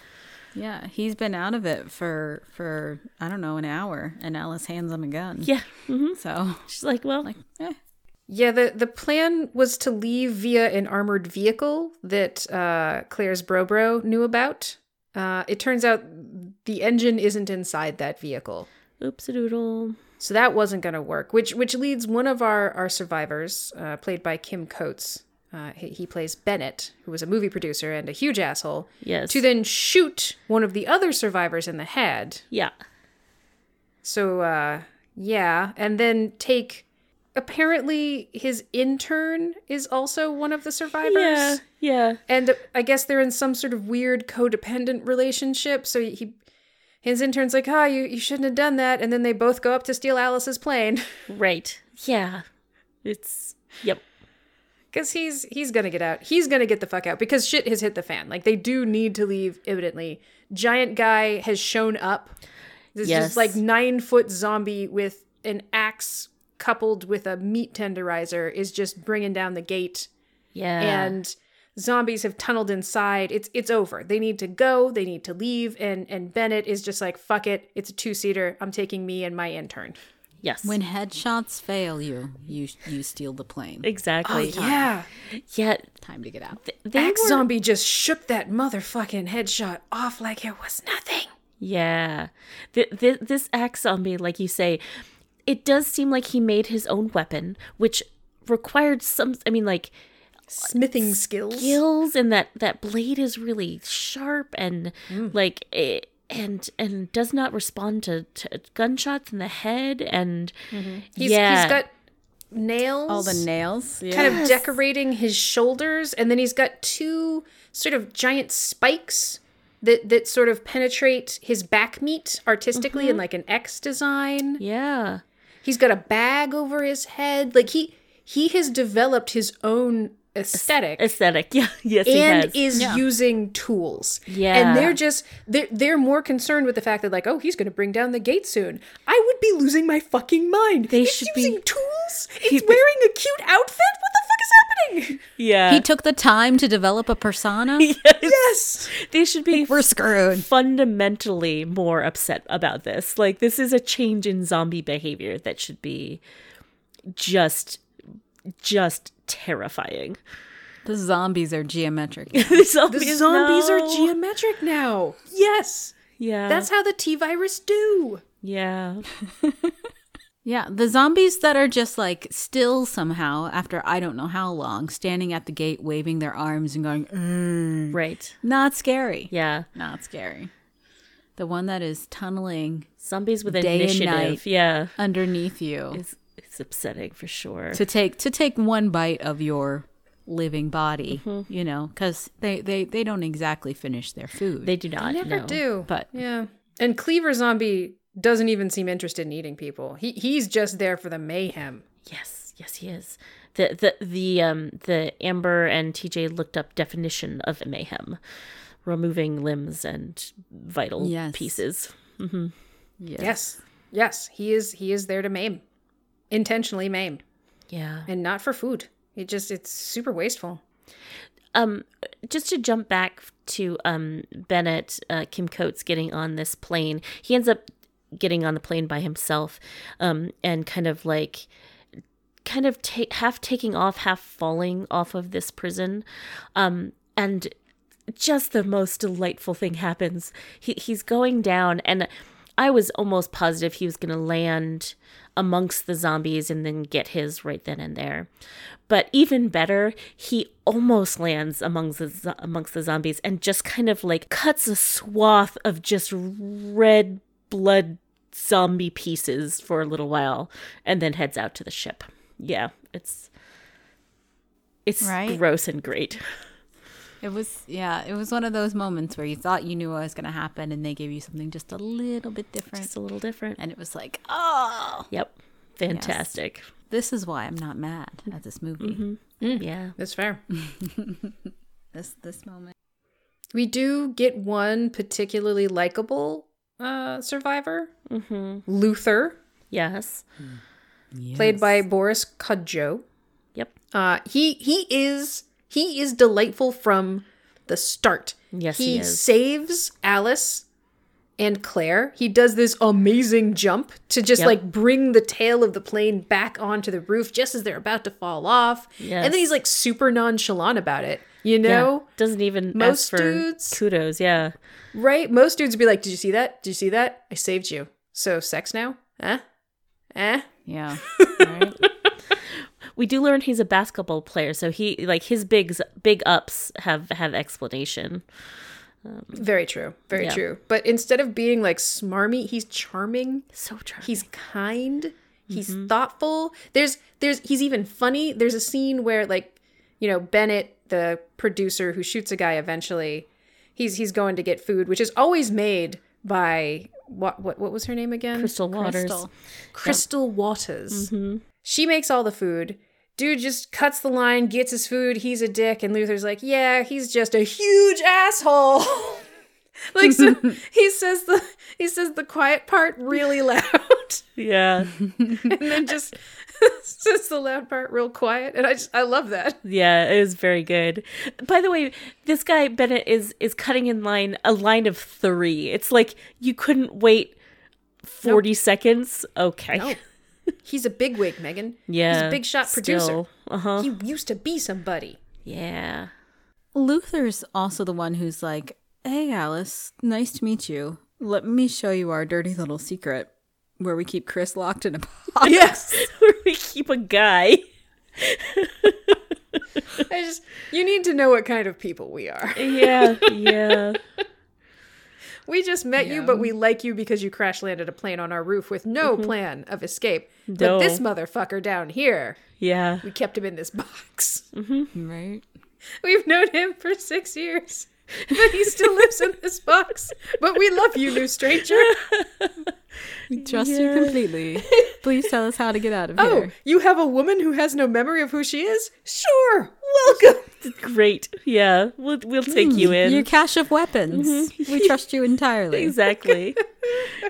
Yeah, he's been out of it for, for I don't know, an hour, and Alice hands him a gun. Yeah. Mm-hmm. So she's like, well. Like, eh. Yeah, the, the plan was to leave via an armored vehicle that uh, Claire's Brobro knew about. Uh, it turns out the engine isn't inside that vehicle. Oops-a-doodle. So that wasn't going to work, which which leads one of our, our survivors, uh, played by Kim Coates. Uh, he, he plays Bennett, who was a movie producer and a huge asshole, yes. to then shoot one of the other survivors in the head. Yeah. So, uh, yeah. And then take... Apparently, his intern is also one of the survivors. Yeah, yeah. And I guess they're in some sort of weird codependent relationship. So he, his intern's like, oh, you, you shouldn't have done that. And then they both go up to steal Alice's plane. Right. Yeah. It's, yep. Because he's he's going to get out. He's going to get the fuck out because shit has hit the fan. Like, they do need to leave imminently. Giant guy has shown up. This yes. just like nine-foot zombie with an axe coupled with a meat tenderizer is just bringing down the gate. Yeah. And zombies have tunneled inside. It's it's over. They need to go. They need to leave. And, and Bennett is just like, fuck it. It's a two-seater. I'm taking me and my intern. Yes. When headshots fail you, you you steal the plane. Exactly. Oh, yeah. Yeah. Time to get out. Th- they Axe were... Zombie just shook that motherfucking headshot off like it was nothing. Yeah. Th- th- this Axe Zombie, like you say... It does seem like he made his own weapon, which required some, I mean, like... Smithing skills. Skills, and that, that blade is really sharp and, mm. like, it, and and does not respond to, to gunshots in the head, and, mm-hmm. he's, yeah. He's got nails. All the nails. Yeah. Kind yes. of decorating his shoulders, and then he's got two sort of giant spikes that that sort of penetrate his back meat artistically mm-hmm. in, like, an X design. Yeah. He's got a bag over his head. Like, he he has developed his own aesthetic. Aesthetic, yeah. Yes, he has. And is yeah. using tools. Yeah. And they're just, they're, they're more concerned with the fact that, like, oh, he's going to bring down the gate soon. I would be losing my fucking mind. They he's should using be, tools? He's he, wearing a cute outfit? What the fuck is happening? Yeah. He took the time to develop a persona? Yes. yes. They should be We're screwed. fundamentally more upset about this. Like, this is a change in zombie behavior that should be just... just terrifying. The zombies are geometric. the zombies, the zombies no. are geometric now. Yes. Yeah. That's how the T-virus do. Yeah. yeah. The zombies that are just like still somehow after I don't know how long, standing at the gate, waving their arms and going, mm. right. Not scary. Yeah. Not scary. The one that is tunneling. Zombies with day initiative. And night yeah. Underneath you. It's- It's upsetting for sure. To take to take one bite of your living body, mm-hmm. you know, because they, they, they don't exactly finish their food. They do not. They never no, do. But yeah. And Cleaver Zombie doesn't even seem interested in eating people. He he's just there for the mayhem. Yes, yes, he is. The the the um the Amber and T J looked up definition of mayhem, removing limbs and vital yes. pieces. Mm-hmm. Yes. yes, yes, he is he is there to maim. Intentionally maim. Yeah. And not for food. It just, it's super wasteful. Um, just to jump back to um Bennett, uh, Kim Coates getting on this plane. He ends up getting on the plane by himself um, and kind of like, kind of ta- half taking off, half falling off of this prison. Um, and just the most delightful thing happens. He He's going down and I was almost positive he was going to land amongst the zombies and then get his right then and there. But even better, he almost lands amongst the, amongst the zombies and just kind of like cuts a swath of just red blood zombie pieces for a little while and then heads out to the ship. Yeah, it's it's right? gross and great. It was, yeah, it was one of those moments where you thought you knew what was going to happen and they gave you something just a little bit different. Just a little different. And it was like, oh. Yep. Fantastic. Yes. This is why I'm not mad at this movie. Mm-hmm. Mm. Yeah. That's fair. this this moment. We do get one particularly likable uh, survivor. Mm-hmm. Luther. Yes. Mm. yes. Played by Boris Kodjoe. Yep. Uh, he he is... He is delightful from the start. Yes, he, he is. saves Alice and Claire. He does this amazing jump to just yep. like bring the tail of the plane back onto the roof just as they're about to fall off. Yes. And then he's like super nonchalant about it. You know? Yeah. Doesn't even most ask for dudes, kudos. Yeah. Right? Most dudes would be like, did you see that? Did you see that? I saved you. So sex now? Eh? Eh? Yeah. All right. We do learn he's a basketball player, so he like his big big ups have, have explanation. Um, very true. Very yeah. true. But instead of being like smarmy, he's charming. So charming. He's kind. Mm-hmm. He's thoughtful. There's there's he's even funny. There's a scene where like, you know, Bennett, the producer who shoots a guy eventually, he's he's going to get food, which is always made by what what what was her name again? Crystal Waters. Crystal, Crystal yeah. Waters. Mm-hmm. She makes all the food. Dude just cuts the line, gets his food, he's a dick, and Luther's like, yeah, he's just a huge asshole. Like, so he says the he says the quiet part really loud. Yeah. And then just says the loud part real quiet. And I just I love that. Yeah, it was very good. By the way, this guy Bennett is is cutting in line a line of three. It's like you couldn't wait forty nope. seconds. Okay. Nope. He's a bigwig, Megan. Yeah. He's a big shot producer. Uh-huh. He used to be somebody. Yeah. Luther's also the one who's like, hey, Alice, nice to meet you. Let me show you our dirty little secret where we keep Chris locked in a box. Yes. Where we keep a guy. I just, you need to know what kind of people we are. Yeah. Yeah. We just met yeah. you, but we like you because you crash landed a plane on our roof with no mm-hmm. plan of escape. No. But this motherfucker down here, yeah, we kept him in this box. Mm-hmm. Right. We've known him for six years, but he still lives in this box. But we love you, new stranger. We trust yeah. you completely. Please tell us how to get out of oh, here. Oh, you have a woman who has no memory of who she is? Sure. Welcome. Great. Yeah. We'll we'll take mm, you in. Your cache of weapons. Mm-hmm. We trust you entirely. Exactly.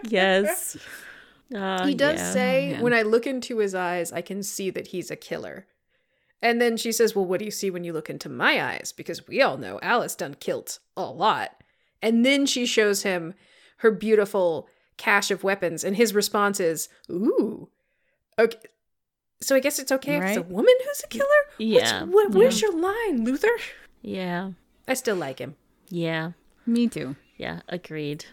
Yes. Uh, he does yeah. say, yeah. when I look into his eyes, I can see that he's a killer. And then she says, well, what do you see when you look into my eyes? Because we all know Alice done killed a lot. And then she shows him her beautiful cache of weapons. And his response is, ooh, okay. So I guess it's okay right? if it's a woman who's a killer? Yeah. What's, what, where's yeah. your line, Luther? Yeah. I still like him. Yeah. Me too. Yeah, agreed.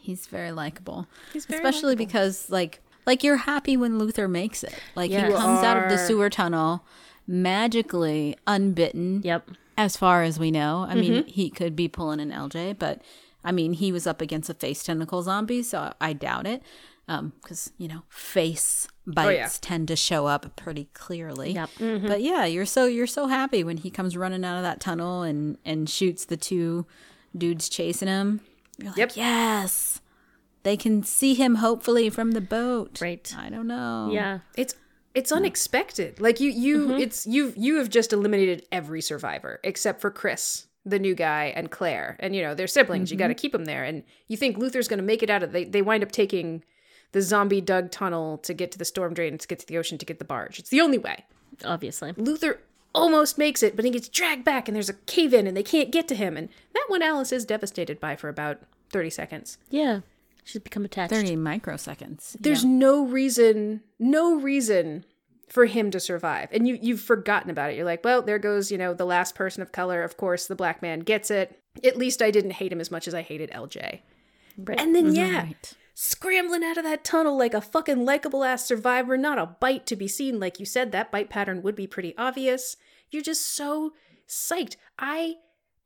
He's very likable. He's very Especially likable. because, like, like, you're happy when Luther makes it. Like, yes. he comes out of the sewer tunnel magically unbitten. Yep. As far as we know. I mm-hmm. mean, he could be pulling an L J, but, I mean, he was up against a face tentacle zombie, so I doubt it. Because, um, you know, face bites oh, yeah. tend to show up pretty clearly. Yep. Mm-hmm. But yeah, you're so you're so happy when he comes running out of that tunnel and, and shoots the two dudes chasing him. You're like, yep. yes, they can see him hopefully from the boat. Right. I don't know. Yeah. It's it's unexpected. Like you you mm-hmm. it's you you have just eliminated every survivor except for Chris, the new guy, and Claire, and you know they're siblings. Mm-hmm. You got to keep them there, and you think Luther's going to make it out of. They they wind up taking the zombie dug tunnel to get to the storm drain, to get to the ocean, to get the barge. It's the only way. Obviously. Luther almost makes it, but he gets dragged back and there's a cave in and they can't get to him. And that one Alice is devastated by for about thirty seconds. Yeah. She's become attached. thirty microseconds. There's yeah. no reason, no reason for him to survive. And you, you've forgotten about it. You're like, well, there goes, you know, the last person of color. Of course, the black man gets it. At least I didn't hate him as much as I hated L J. Right. And then, yeah. Right. Scrambling out of that tunnel like a fucking likable ass survivor, not a bite to be seen. Like you said, that bite pattern would be pretty obvious. You're just so psyched. I,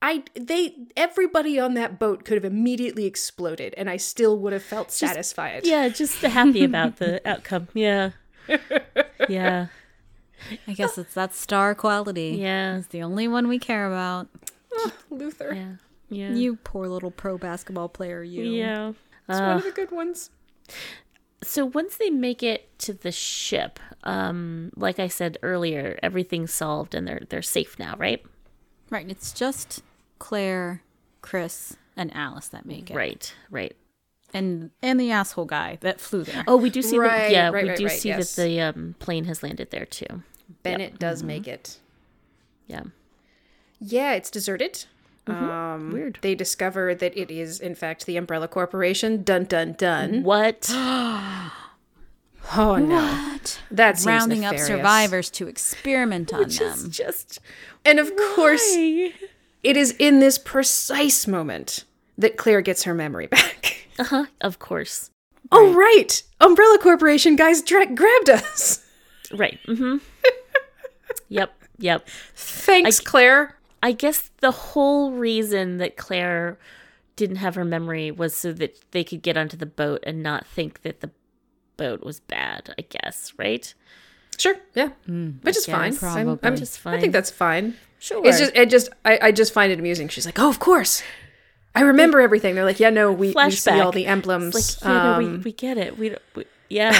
I, they, everybody on that boat could have immediately exploded and I still would have felt just, satisfied. Yeah, just happy about the outcome. Yeah. Yeah. I guess it's that star quality. Yeah. It's the only one we care about. Oh, Luther. Yeah. Yeah. You poor little pro basketball player, you. Yeah. It's one of the good ones. Uh, so once they make it to the ship, um, like I said earlier, everything's solved and they're they're safe now, right? Right. And it's just Claire, Chris, and Alice that make it. Right. Right. And and the asshole guy that flew there. Oh, we do see right, that. Yeah, right, we right, do right, see yes. that the um, plane has landed there too. Bennett yep. does mm-hmm. make it. Yeah. Yeah, it's deserted. Mm-hmm. Um, Weird. They discover that it is, in fact, the Umbrella Corporation. Dun, dun, dun. What? Oh, no. What? That seems rounding nefarious. Up survivors to experiment on Which is them. Just... And, of Why? course, it is in this precise moment that Claire gets her memory back. Uh-huh. Of course. Oh, right. right. Umbrella Corporation guys dra- grabbed us. Right. Mm-hmm. Yep. Yep. Thanks, I, Claire. I guess the whole reason that Claire didn't have her memory was so that they could get onto the boat and not think that the boat was bad, I guess, right? Sure. Yeah. Mm, Which is fine. I'm, I'm just fine. I think that's fine. Sure. It's just, it just, I, I just find it amusing. She's like, oh, of course. I remember like, everything. They're like, yeah, no, we, we see all the emblems. It's like, yeah, um, no, we, we get it. We, we yeah.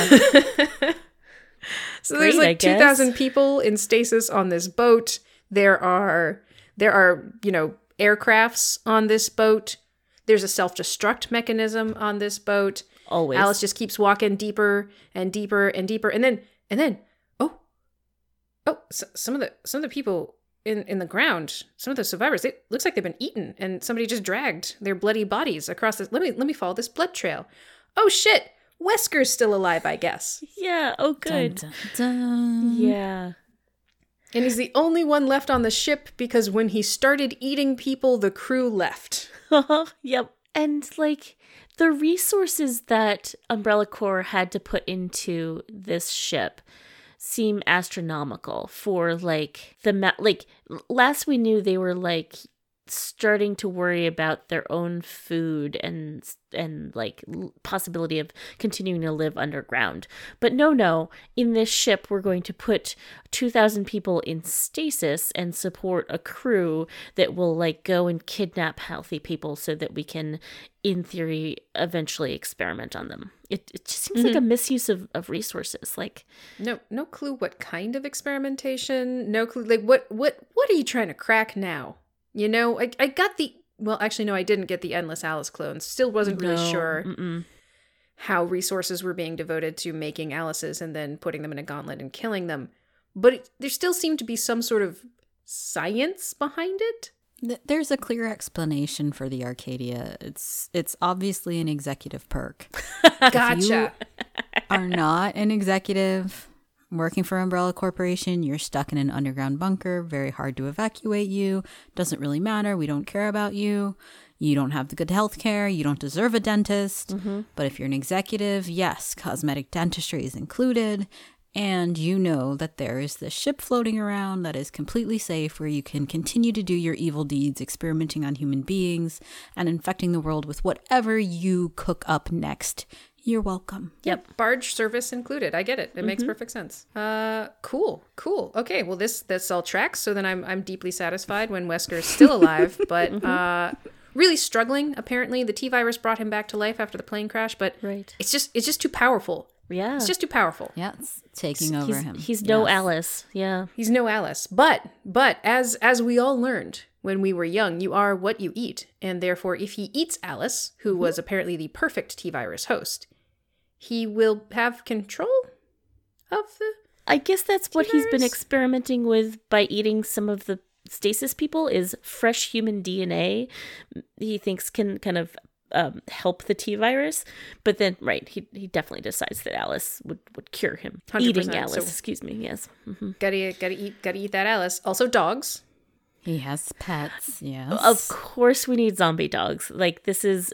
So Great, there's like two thousand people in stasis on this boat. There are, there are, you know, aircrafts on this boat. There's a self-destruct mechanism on this boat. Always. Alice just keeps walking deeper and deeper and deeper. And then, and then, oh, oh, so, some of the, some of the people in, in the ground, some of the survivors, it looks like they've been eaten and somebody just dragged their bloody bodies across this. Let me, let me follow this blood trail. Oh shit. Wesker's still alive, I guess. Yeah, oh good. Dun, dun, dun. Yeah. And he's the only one left on the ship because when he started eating people, the crew left. Yep. And, like, the resources that Umbrella Corps had to put into this ship seem astronomical for, like, the... Ma- like, last we knew they were, like... starting to worry about their own food and and like possibility of continuing to live underground. But no, no, in this ship we're going to put two thousand people in stasis and support a crew that will like go and kidnap healthy people so that we can, in theory, eventually experiment on them. It, it just seems mm-hmm. like a misuse of, of resources. Like no no clue what kind of experimentation, no clue like what what what are you trying to crack now? You know, I I got the... Well, actually, no, I didn't get the Endless Alice clones. Still wasn't really no. sure Mm-mm. how resources were being devoted to making Alices and then putting them in a gauntlet and killing them. But it, there still seemed to be some sort of science behind it. There's a clear explanation for the Arcadia. It's it's obviously an executive perk. Gotcha. If you are not an executive... working for Umbrella Corporation, you're stuck in an underground bunker, very hard to evacuate you, doesn't really matter, we don't care about you, you don't have the good health care, you don't deserve a dentist, mm-hmm. but if you're an executive, yes, cosmetic dentistry is included, and you know that there is this ship floating around that is completely safe where you can continue to do your evil deeds, experimenting on human beings, and infecting the world with whatever you cook up next. You're welcome. Yep. Barge service included. I get it. It mm-hmm. makes perfect sense. Uh, cool. Cool. Okay. Well, this this all tracks. So then I'm I'm deeply satisfied when Wesker's still alive, but mm-hmm. uh, really struggling. Apparently, the T virus brought him back to life after the plane crash, but right. it's just it's just too powerful. Yeah. It's just too powerful. Yeah. It's taking over he's, him. He's yes. no Alice. Yeah. He's no Alice. But but as as we all learned. When we were young, you are what you eat, and therefore if he eats Alice, who was apparently the perfect T-virus host, he will have control of the I guess that's T-virus? What he's been experimenting with by eating some of the stasis people is fresh human D N A he thinks can kind of um, help the T-virus. But then, right, he he definitely decides that Alice would, would cure him. Eating Alice, so excuse me, yes. Mm-hmm. Gotta, gotta, eat, gotta eat that Alice. Also dogs. He has pets, yes. Of course we need zombie dogs. Like, this is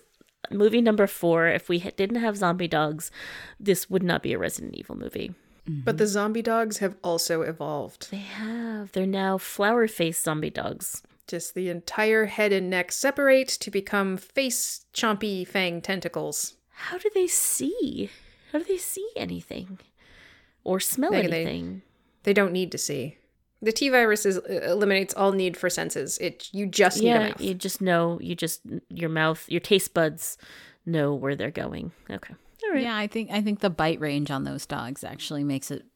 movie number four. If we didn't have zombie dogs, this would not be a Resident Evil movie. Mm-hmm. But the zombie dogs have also evolved. They have. They're now flower-faced zombie dogs. Just the entire head and neck separate to become face chompy fang tentacles. How do they see? How do they see anything? Or smell Megan, anything? They, they don't need to see. The T virus is, eliminates all need for senses. It you just need yeah, a mouth. You just know. You just your mouth, your taste buds know where they're going. Okay, all right. Yeah, I think I think the bite range on those dogs actually makes it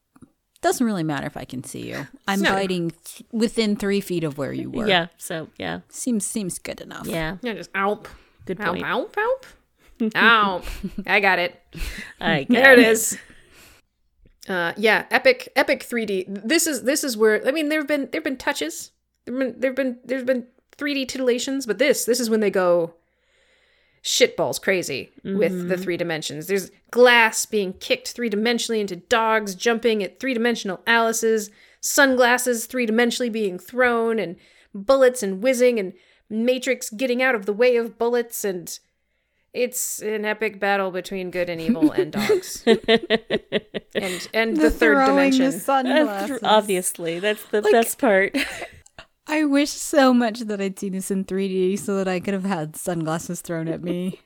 doesn't really matter if I can see you. I'm no. biting th- within three feet of where you were. Yeah. So yeah, seems seems good enough. Yeah. Yeah. Just ow. Good point. Ow. Ow. Ow. Ow. I got it. I got there it, it is. Uh, yeah, epic, epic three D. This is this is where I mean, there've been there've been touches, there've been there've been there's been three D titillations, but this, this is when they go shitballs crazy mm-hmm. with the three dimensions. There's glass being kicked three-dimensionally into dogs, jumping at three-dimensional Alice's, sunglasses three-dimensionally being thrown, and bullets and whizzing, and Matrix getting out of the way of bullets, and it's an epic battle between good and evil and dogs. and and the, the third dimension. The sunglasses. That's, obviously, that's the like, best part. I wish so much that I'd seen this in three D so that I could have had sunglasses thrown at me.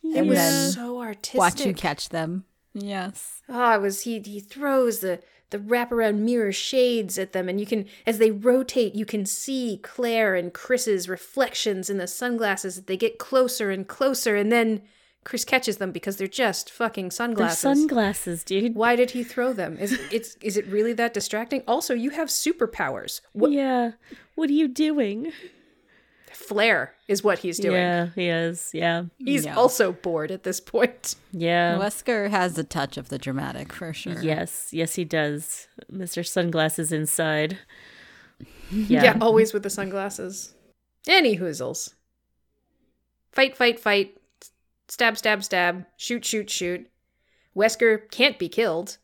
yeah. It was so artistic. Watch you catch them. Yes. Oh, it was he he throws the the wraparound mirror shades at them, and you can, as they rotate, you can see Claire and Chris's reflections in the sunglasses. They get closer and closer, and then Chris catches them because they're just fucking sunglasses. They're sunglasses, dude. Why did he throw them? Is it's is it really that distracting? Also, you have superpowers. What- yeah. What are you doing? Flare is what he's doing. Yeah, he is. Yeah. He's yeah. also bored at this point. Yeah. Wesker has a touch of the dramatic for sure. Yes. Yes, he does. Mister Sunglasses inside. Yeah. yeah always with the sunglasses. Any hoozles. Fight, fight, fight. Stab, stab, stab. Shoot, shoot, shoot. Wesker can't be killed,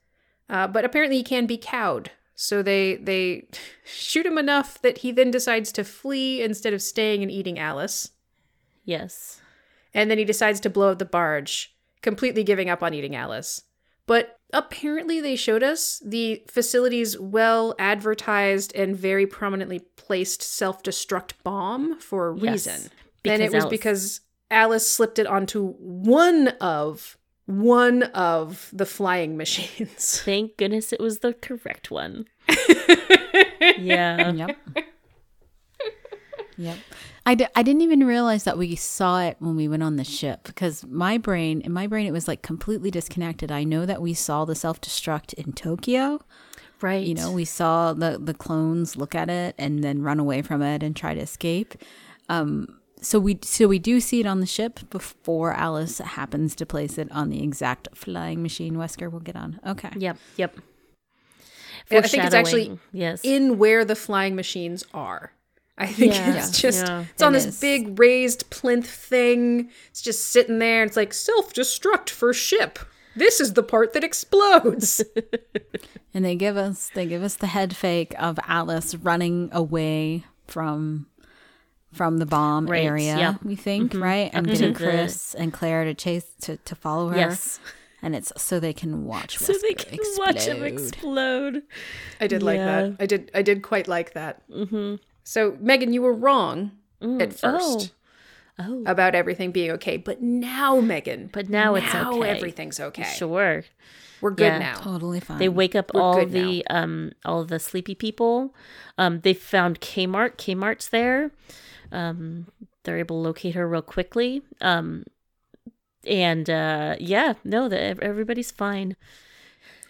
uh, but apparently he can be cowed. So they they shoot him enough that he then decides to flee instead of staying and eating Alice. Yes. And then he decides to blow up the barge, completely giving up on eating Alice. But apparently they showed us the facility's well-advertised and very prominently placed self-destruct bomb for a reason. Yes, and it was Alice. Because Alice slipped it onto one of... one of the flying machines. Thank goodness it was the correct one. yeah. Yep. Yep. I, d- I didn't even realize that we saw it when we went on the ship, because my brain, in my brain, it was like completely disconnected. I know that we saw the self-destruct in Tokyo. Right. You know, we saw the, the clones look at it and then run away from it and try to escape. Um So we so we do see it on the ship before Alice happens to place it on the exact flying machine Wesker will get on. Okay. Yep. Yep. I think it's actually yes. in where the flying machines are. I think yeah. it's just yeah. it's on it this is. big raised plinth thing. It's just sitting there. It's like self-destruct for ship. This is the part that explodes. And they give us they give us the head fake of Alice running away from. From the bomb right. area, yep. we think, mm-hmm. right? And getting Chris and Claire to chase to, to follow her. Yes, and it's so they can watch. Wesker so they can explode. watch him explode. I did yeah. like that. I did. I did quite like that. Mm-hmm. So Megan, you were wrong mm. at first oh. Oh. about everything being okay, but now Megan, but now, now it's okay. Everything's okay. Sure, we're good yeah. now. Totally fine. They wake up we're all the now. um all the sleepy people. Um, they found Kmart. Kmart's there. Um, they're able to locate her real quickly. Um, and, uh, yeah, no, the, everybody's fine.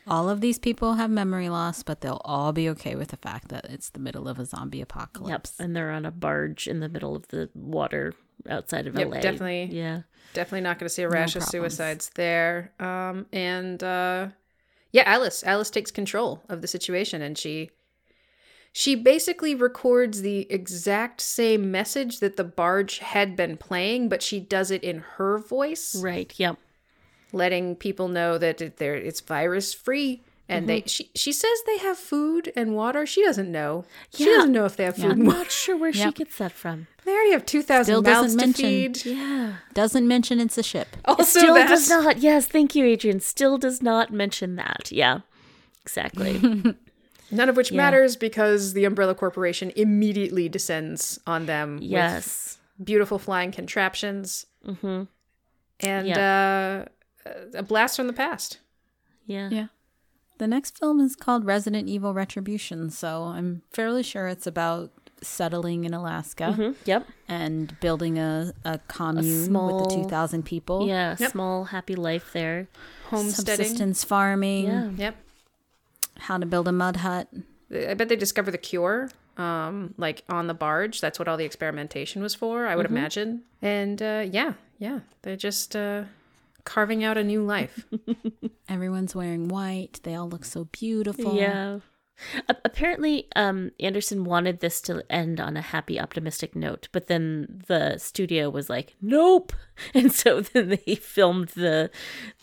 All of these people have memory loss, but they'll all be okay with the fact that it's the middle of a zombie apocalypse. Yep. And they're on a barge in the middle of the water outside of yep, L A. Definitely. Yeah. Definitely not going to see a rash no of problems. suicides there. Um, and, uh, yeah, Alice, Alice takes control of the situation, and she... She basically records the exact same message that the barge had been playing, but she does it in her voice. Right, yep. Letting people know that it, it's virus-free. And mm-hmm. they she, she says they have food and water. She doesn't know. Yeah. She doesn't know if they have food yeah. and water. I'm not sure where yep. she gets that from. They already have two thousand mouths mention, to feed. Yeah. Doesn't mention it's a ship. Also, it still that's... does not. Yes, thank you, Adrian. Still does not mention that. Yeah, exactly. None of which yeah. matters because the Umbrella Corporation immediately descends on them yes. with beautiful flying contraptions mm-hmm. and yeah. uh, a blast from the past. Yeah. Yeah. The next film is called Resident Evil Retribution, so I'm fairly sure it's about settling in Alaska mm-hmm. yep. and building a, a commune a small, with the two thousand people. Yeah, yep. small happy life there. Homesteading. Subsistence farming. Yeah. Yep. How to build a mud hut. I bet they discover the cure, um, like on the barge. That's what all the experimentation was for, I would mm-hmm. imagine. And uh, yeah, yeah, they're just uh, carving out a new life. Everyone's wearing white. They all look so beautiful. Yeah. Apparently, um, Anderson wanted this to end on a happy, optimistic note, but then the studio was like, nope. And so then they filmed the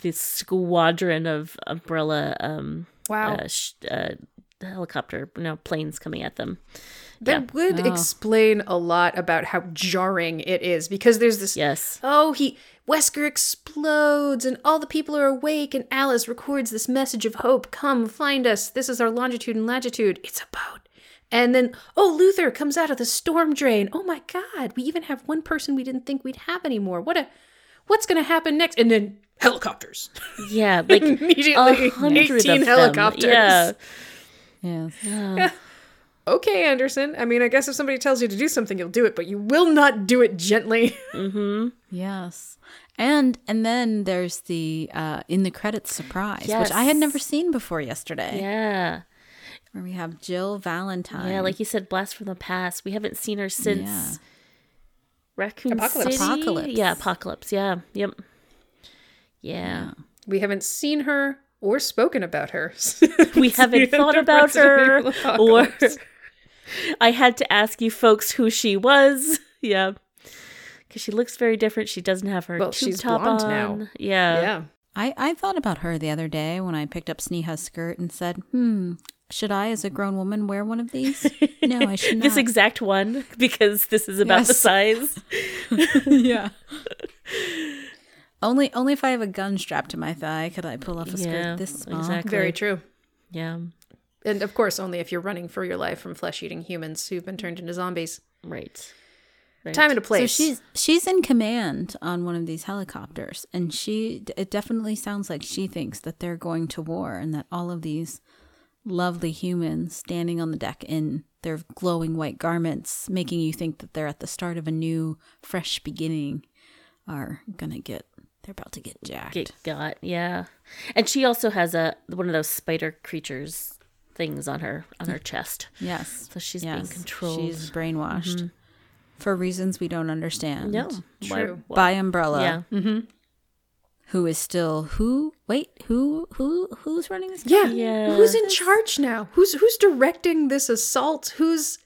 the squadron of Umbrella um, wow. uh, sh- uh, helicopter, no, planes coming at them. That yeah. would oh. explain a lot about how jarring it is, because there's this, yes. oh, he... Wesker explodes and all the people are awake and Alice records this message of hope. Come find us. This is our longitude and latitude. It's a boat. And then, oh, Luther comes out of the storm drain. Oh my God. We even have one person we didn't think we'd have anymore. What a, what's going to happen next? And then helicopters. Yeah. Like immediately eighteen helicopters. Yeah. Yeah. yeah. Okay, Anderson. I mean, I guess if somebody tells you to do something, you'll do it, but you will not do it gently. Mm-hmm. Yes. And and then there's the uh, in the credits surprise, yes. which I had never seen before yesterday. Yeah. Where we have Jill Valentine. Yeah, like you said, blast from the past. We haven't seen her since yeah. Raccoon Apocalypse. City? Apocalypse. Yeah, Apocalypse. Yeah. Yep. Yeah. We haven't seen her or spoken about her. We haven't thought about her or... I had to ask you folks who she was. Yeah. Because she looks very different. She doesn't have her well, tube she's top blonde on. Now. Yeah. Yeah. I, I thought about her the other day when I picked up Sneha's skirt and said, hmm, should I as a grown woman wear one of these? No, I should not. This exact one, because this is about yes. the size. Yeah. Only only if I have a gun strapped to my thigh could I pull off a skirt yeah, this small. Exactly. Very true. Yeah. And of course, only if you're running for your life from flesh-eating humans who've been turned into zombies. Right. right. Time and a place. So she's she's in command on one of these helicopters, and she it definitely sounds like she thinks that they're going to war and that all of these lovely humans standing on the deck in their glowing white garments, making you think that they're at the start of a new, fresh beginning, are gonna get... They're about to get jacked. Get got, yeah. And she also has a one of those spider creatures things on her on her chest. Yes. So she's yes. being controlled. She's brainwashed mm-hmm. for reasons we don't understand. No, true. By Umbrella. Yeah. Mm-hmm. Who is still who? Wait, who who who's running this? Yeah. yeah. Who's in charge now? Who's who's directing this assault? Who's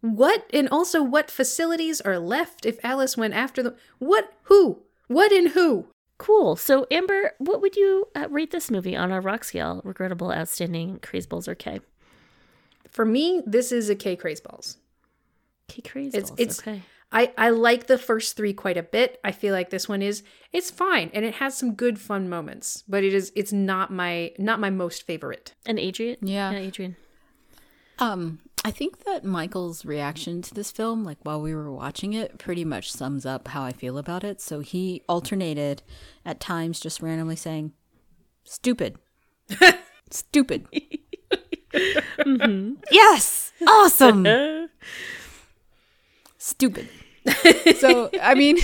what? And also, what facilities are left if Alice went after them? What? Who? What and who? Cool. So, Amber, what would you uh, rate this movie on our rock scale? Regrettable, outstanding, craze balls, or K? For me, this is a K craze balls. K craze balls, it's, okay. I, I like the first three quite a bit. I feel like this one is, it's fine, and it has some good fun moments, but it is, it's not my, not my most favorite. And Adrian? Yeah. yeah Adrian. Um, I think that Michael's reaction to this film, like while we were watching it, pretty much sums up how I feel about it. So he alternated at times just randomly saying, stupid, stupid. mm-hmm. Yes. Awesome. Stupid. So, I mean,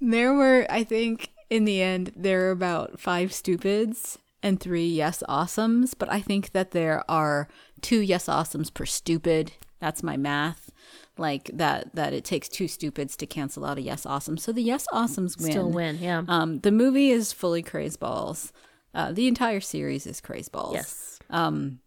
there were, I think in the end, there were about five stupids and three yes awesomes, but I think that there are two yes awesomes per stupid. That's my math. Like that that it takes two stupids to cancel out a yes awesome. So the yes awesomes win. Still win, yeah. Um, the movie is fully craze balls. Uh, the entire series is craze balls. Yes. Um,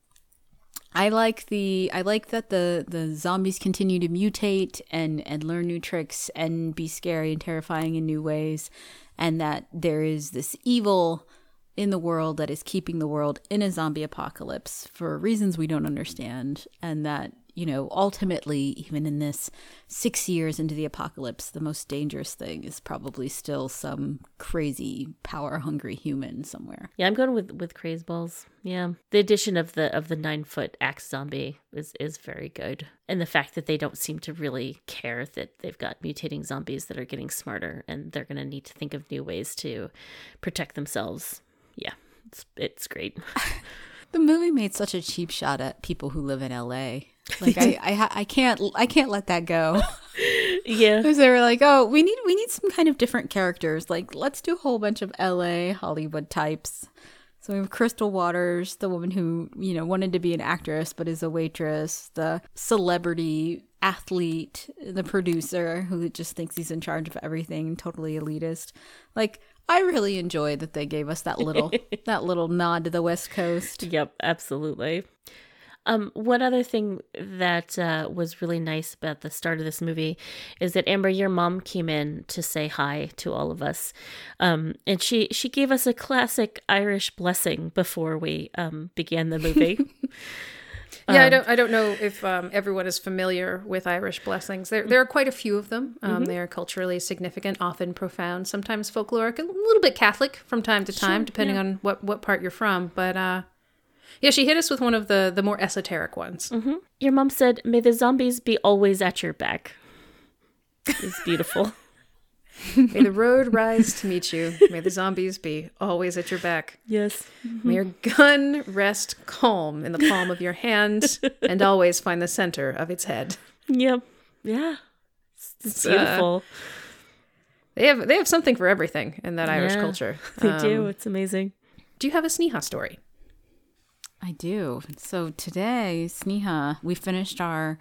I like the I like that the, the zombies continue to mutate and, and learn new tricks and be scary and terrifying in new ways, and that there is this evil in the world that is keeping the world in a zombie apocalypse for reasons we don't understand. And that, you know, ultimately, even in this six years into the apocalypse, the most dangerous thing is probably still some crazy power-hungry human somewhere. Yeah, I'm going with, with craze balls. Yeah. The addition of the of the nine-foot axe zombie is, is very good. And the fact that they don't seem to really care that they've got mutating zombies that are getting smarter and they're going to need to think of new ways to protect themselves. Yeah, it's it's great. The movie made such a cheap shot at people who live in L A. Like I, I, I can't I can't let that go. Yeah, because they were like, oh, we need we need some kind of different characters. Like, let's do a whole bunch of L A Hollywood types. So we have Crystal Waters, the woman who, you know, wanted to be an actress but is a waitress, the celebrity athlete, the producer who just thinks he's in charge of everything, totally elitist. Like, I really enjoy that they gave us that little that little nod to the West Coast. Yep, absolutely. Um, one other thing that uh, was really nice about the start of this movie is that, Amber, your mom came in to say hi to all of us. Um, and she, she gave us a classic Irish blessing before we um, began the movie. Yeah, um, I don't I don't know if um, everyone is familiar with Irish blessings. There there are quite a few of them. Um, mm-hmm. They are culturally significant, often profound, sometimes folkloric, a little bit Catholic from time to time, sure, depending yeah. on what, what part you're from. But uh, yeah, she hit us with one of the, the more esoteric ones. Mm-hmm. Your mom said, "May the zombies be always at your back." It's beautiful. May the road rise to meet you. May the zombies be always at your back. Yes. Mm-hmm. May your gun rest calm in the palm of your hand and always find the center of its head. Yep. Yeah. It's, it's beautiful. Uh, they have they have something for everything in that Irish yeah, culture. They um, do. It's amazing. Do you have a Sneha story? I do. So today, Sneha, we finished our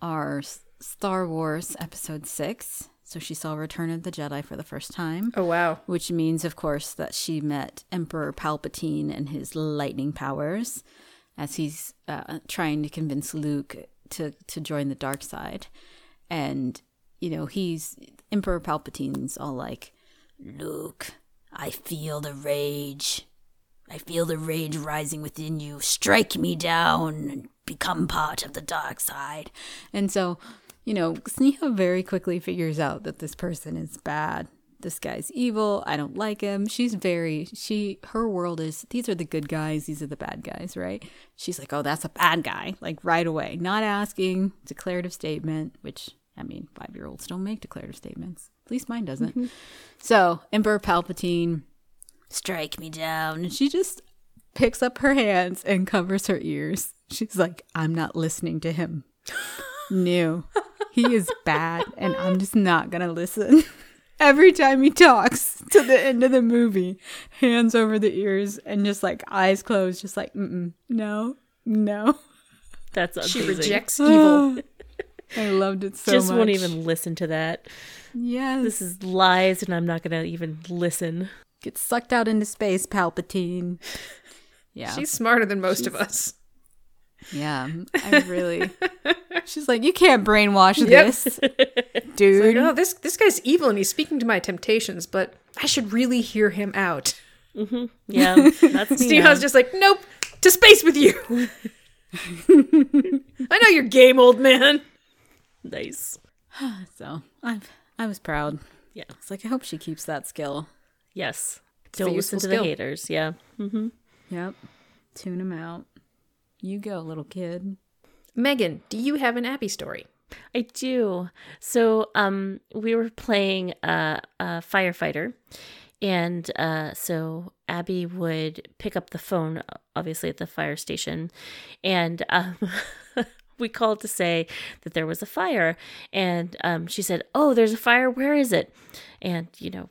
our Star Wars Episode six. So she saw Return of the Jedi for the first time. Oh, wow. Which means, of course, that she met Emperor Palpatine and his lightning powers as he's uh, trying to convince Luke to, to join the dark side. And, you know, he's Emperor Palpatine's all like, "Luke, I feel the rage. I feel the rage rising within you. Strike me down and become part of the dark side." And so, you know, Sneha very quickly figures out that this person is bad. This guy's evil. I don't like him. She's very, she, her world is, these are the good guys. These are the bad guys, right? She's like, "Oh, that's a bad guy." Like right away. Not asking. Declarative statement, which, I mean, five-year-olds don't make declarative statements. At least mine doesn't. Mm-hmm. So Emperor Palpatine, "Strike me down." And she just picks up her hands and covers her ears. She's like, "I'm not listening to him." No. He is bad, and I'm just not going to listen. Every time he talks to the end of the movie, hands over the ears and just like eyes closed, just like, mm-mm, no, no. That's amazing. She rejects evil. I loved it so just much. Just won't even listen to that. Yes. This is lies, and I'm not going to even listen. Get sucked out into space, Palpatine. Yeah. She's smarter than most She's- of us. Yeah, I really. She's like, "You can't brainwash yep. this, dude." Like, "Oh, this this guy's evil, and he's speaking to my temptations, but I should really hear him out." Mm-hmm. Yeah, that's Sneha's yeah. just like, "Nope, to space with you." "I know you're game, old man." Nice. So I I was proud. Yeah, it's like I hope she keeps that skill. Yes, don't listen to skill. the haters. Yeah. Mm-hmm. Yep. Tune them out. You go, little kid. Megan, do you have an Abby story? I do. So um, we were playing uh, a firefighter, and uh, so Abby would pick up the phone, obviously, at the fire station, and um, we called to say that there was a fire, and um, she said, "Oh, there's a fire. Where is it?" And, you know,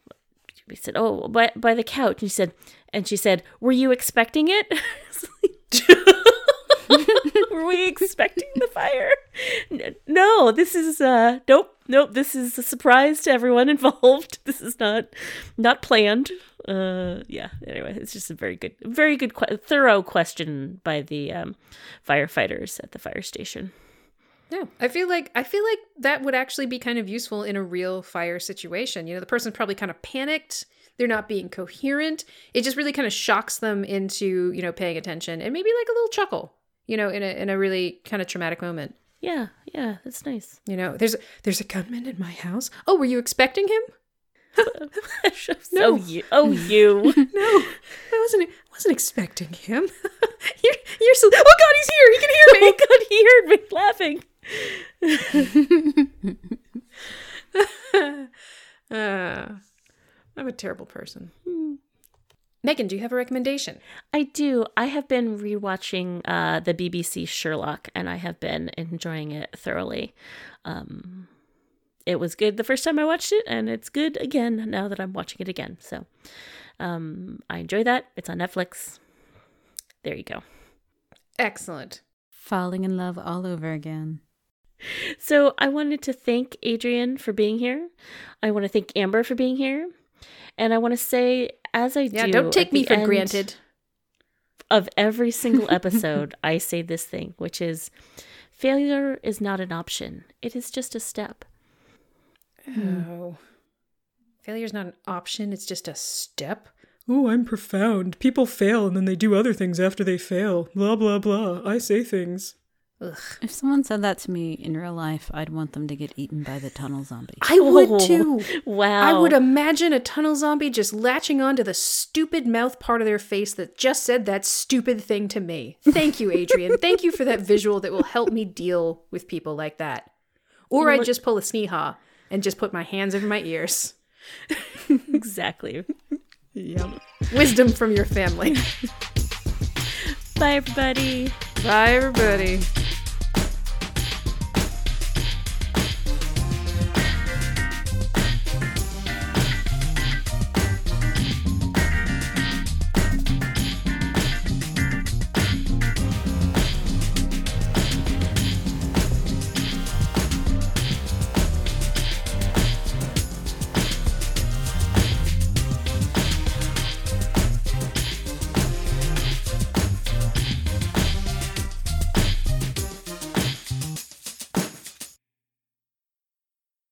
we said, "Oh, by, by the couch." And she said, and she said, "Were you expecting it?" Were we expecting the fire? No, this is, uh, nope, nope. This is a surprise to everyone involved. This is not, not planned. Uh, yeah, anyway, it's just a very good, very good, que- thorough question by the um, firefighters at the fire station. Yeah, I feel like I feel like that would actually be kind of useful in a real fire situation. You know, the person probably kind of panicked. They're not being coherent. It just really kind of shocks them into, you know, paying attention and maybe like a little chuckle, you know, in a in a really kind of traumatic moment. Yeah, yeah, that's nice. You know, there's there's a gunman in my house. "Oh, were you expecting him?" No. Oh, you. Oh, you. No, I wasn't. I wasn't expecting him. you're, you're so. Oh God, he's here. He can hear me. Oh God, he heard me laughing. uh, I'm a terrible person. Mm. Megan, do you have a recommendation? I do. I have been rewatching uh, the B B C Sherlock, and I have been enjoying it thoroughly. Um, it was good the first time I watched it, and it's good again now that I'm watching it again. So um, I enjoy that. It's on Netflix. There you go. Excellent. Falling in love all over again. So I wanted to thank Adrian for being here. I want to thank Amber for being here. And I want to say, as I yeah, do... Yeah, don't take me for end, granted. of every single episode, I say this thing, which is failure is not an option. It is just a step. Oh. Failure is not an option. It's just a step. Oh, I'm profound. People fail and then they do other things after they fail. Blah, blah, blah. I say things. Ugh. If someone said that to me in real life, I'd want them to get eaten by the tunnel zombie. I would oh, too. Wow. I would imagine a tunnel zombie just latching onto the stupid mouth part of their face that just said that stupid thing to me. Thank you, Adrian. Thank you for that visual that will help me deal with people like that. Or I'd just pull a sneehaw and just put my hands over my ears. Exactly. Yep. Wisdom from your family. Bye, everybody. Bye, everybody.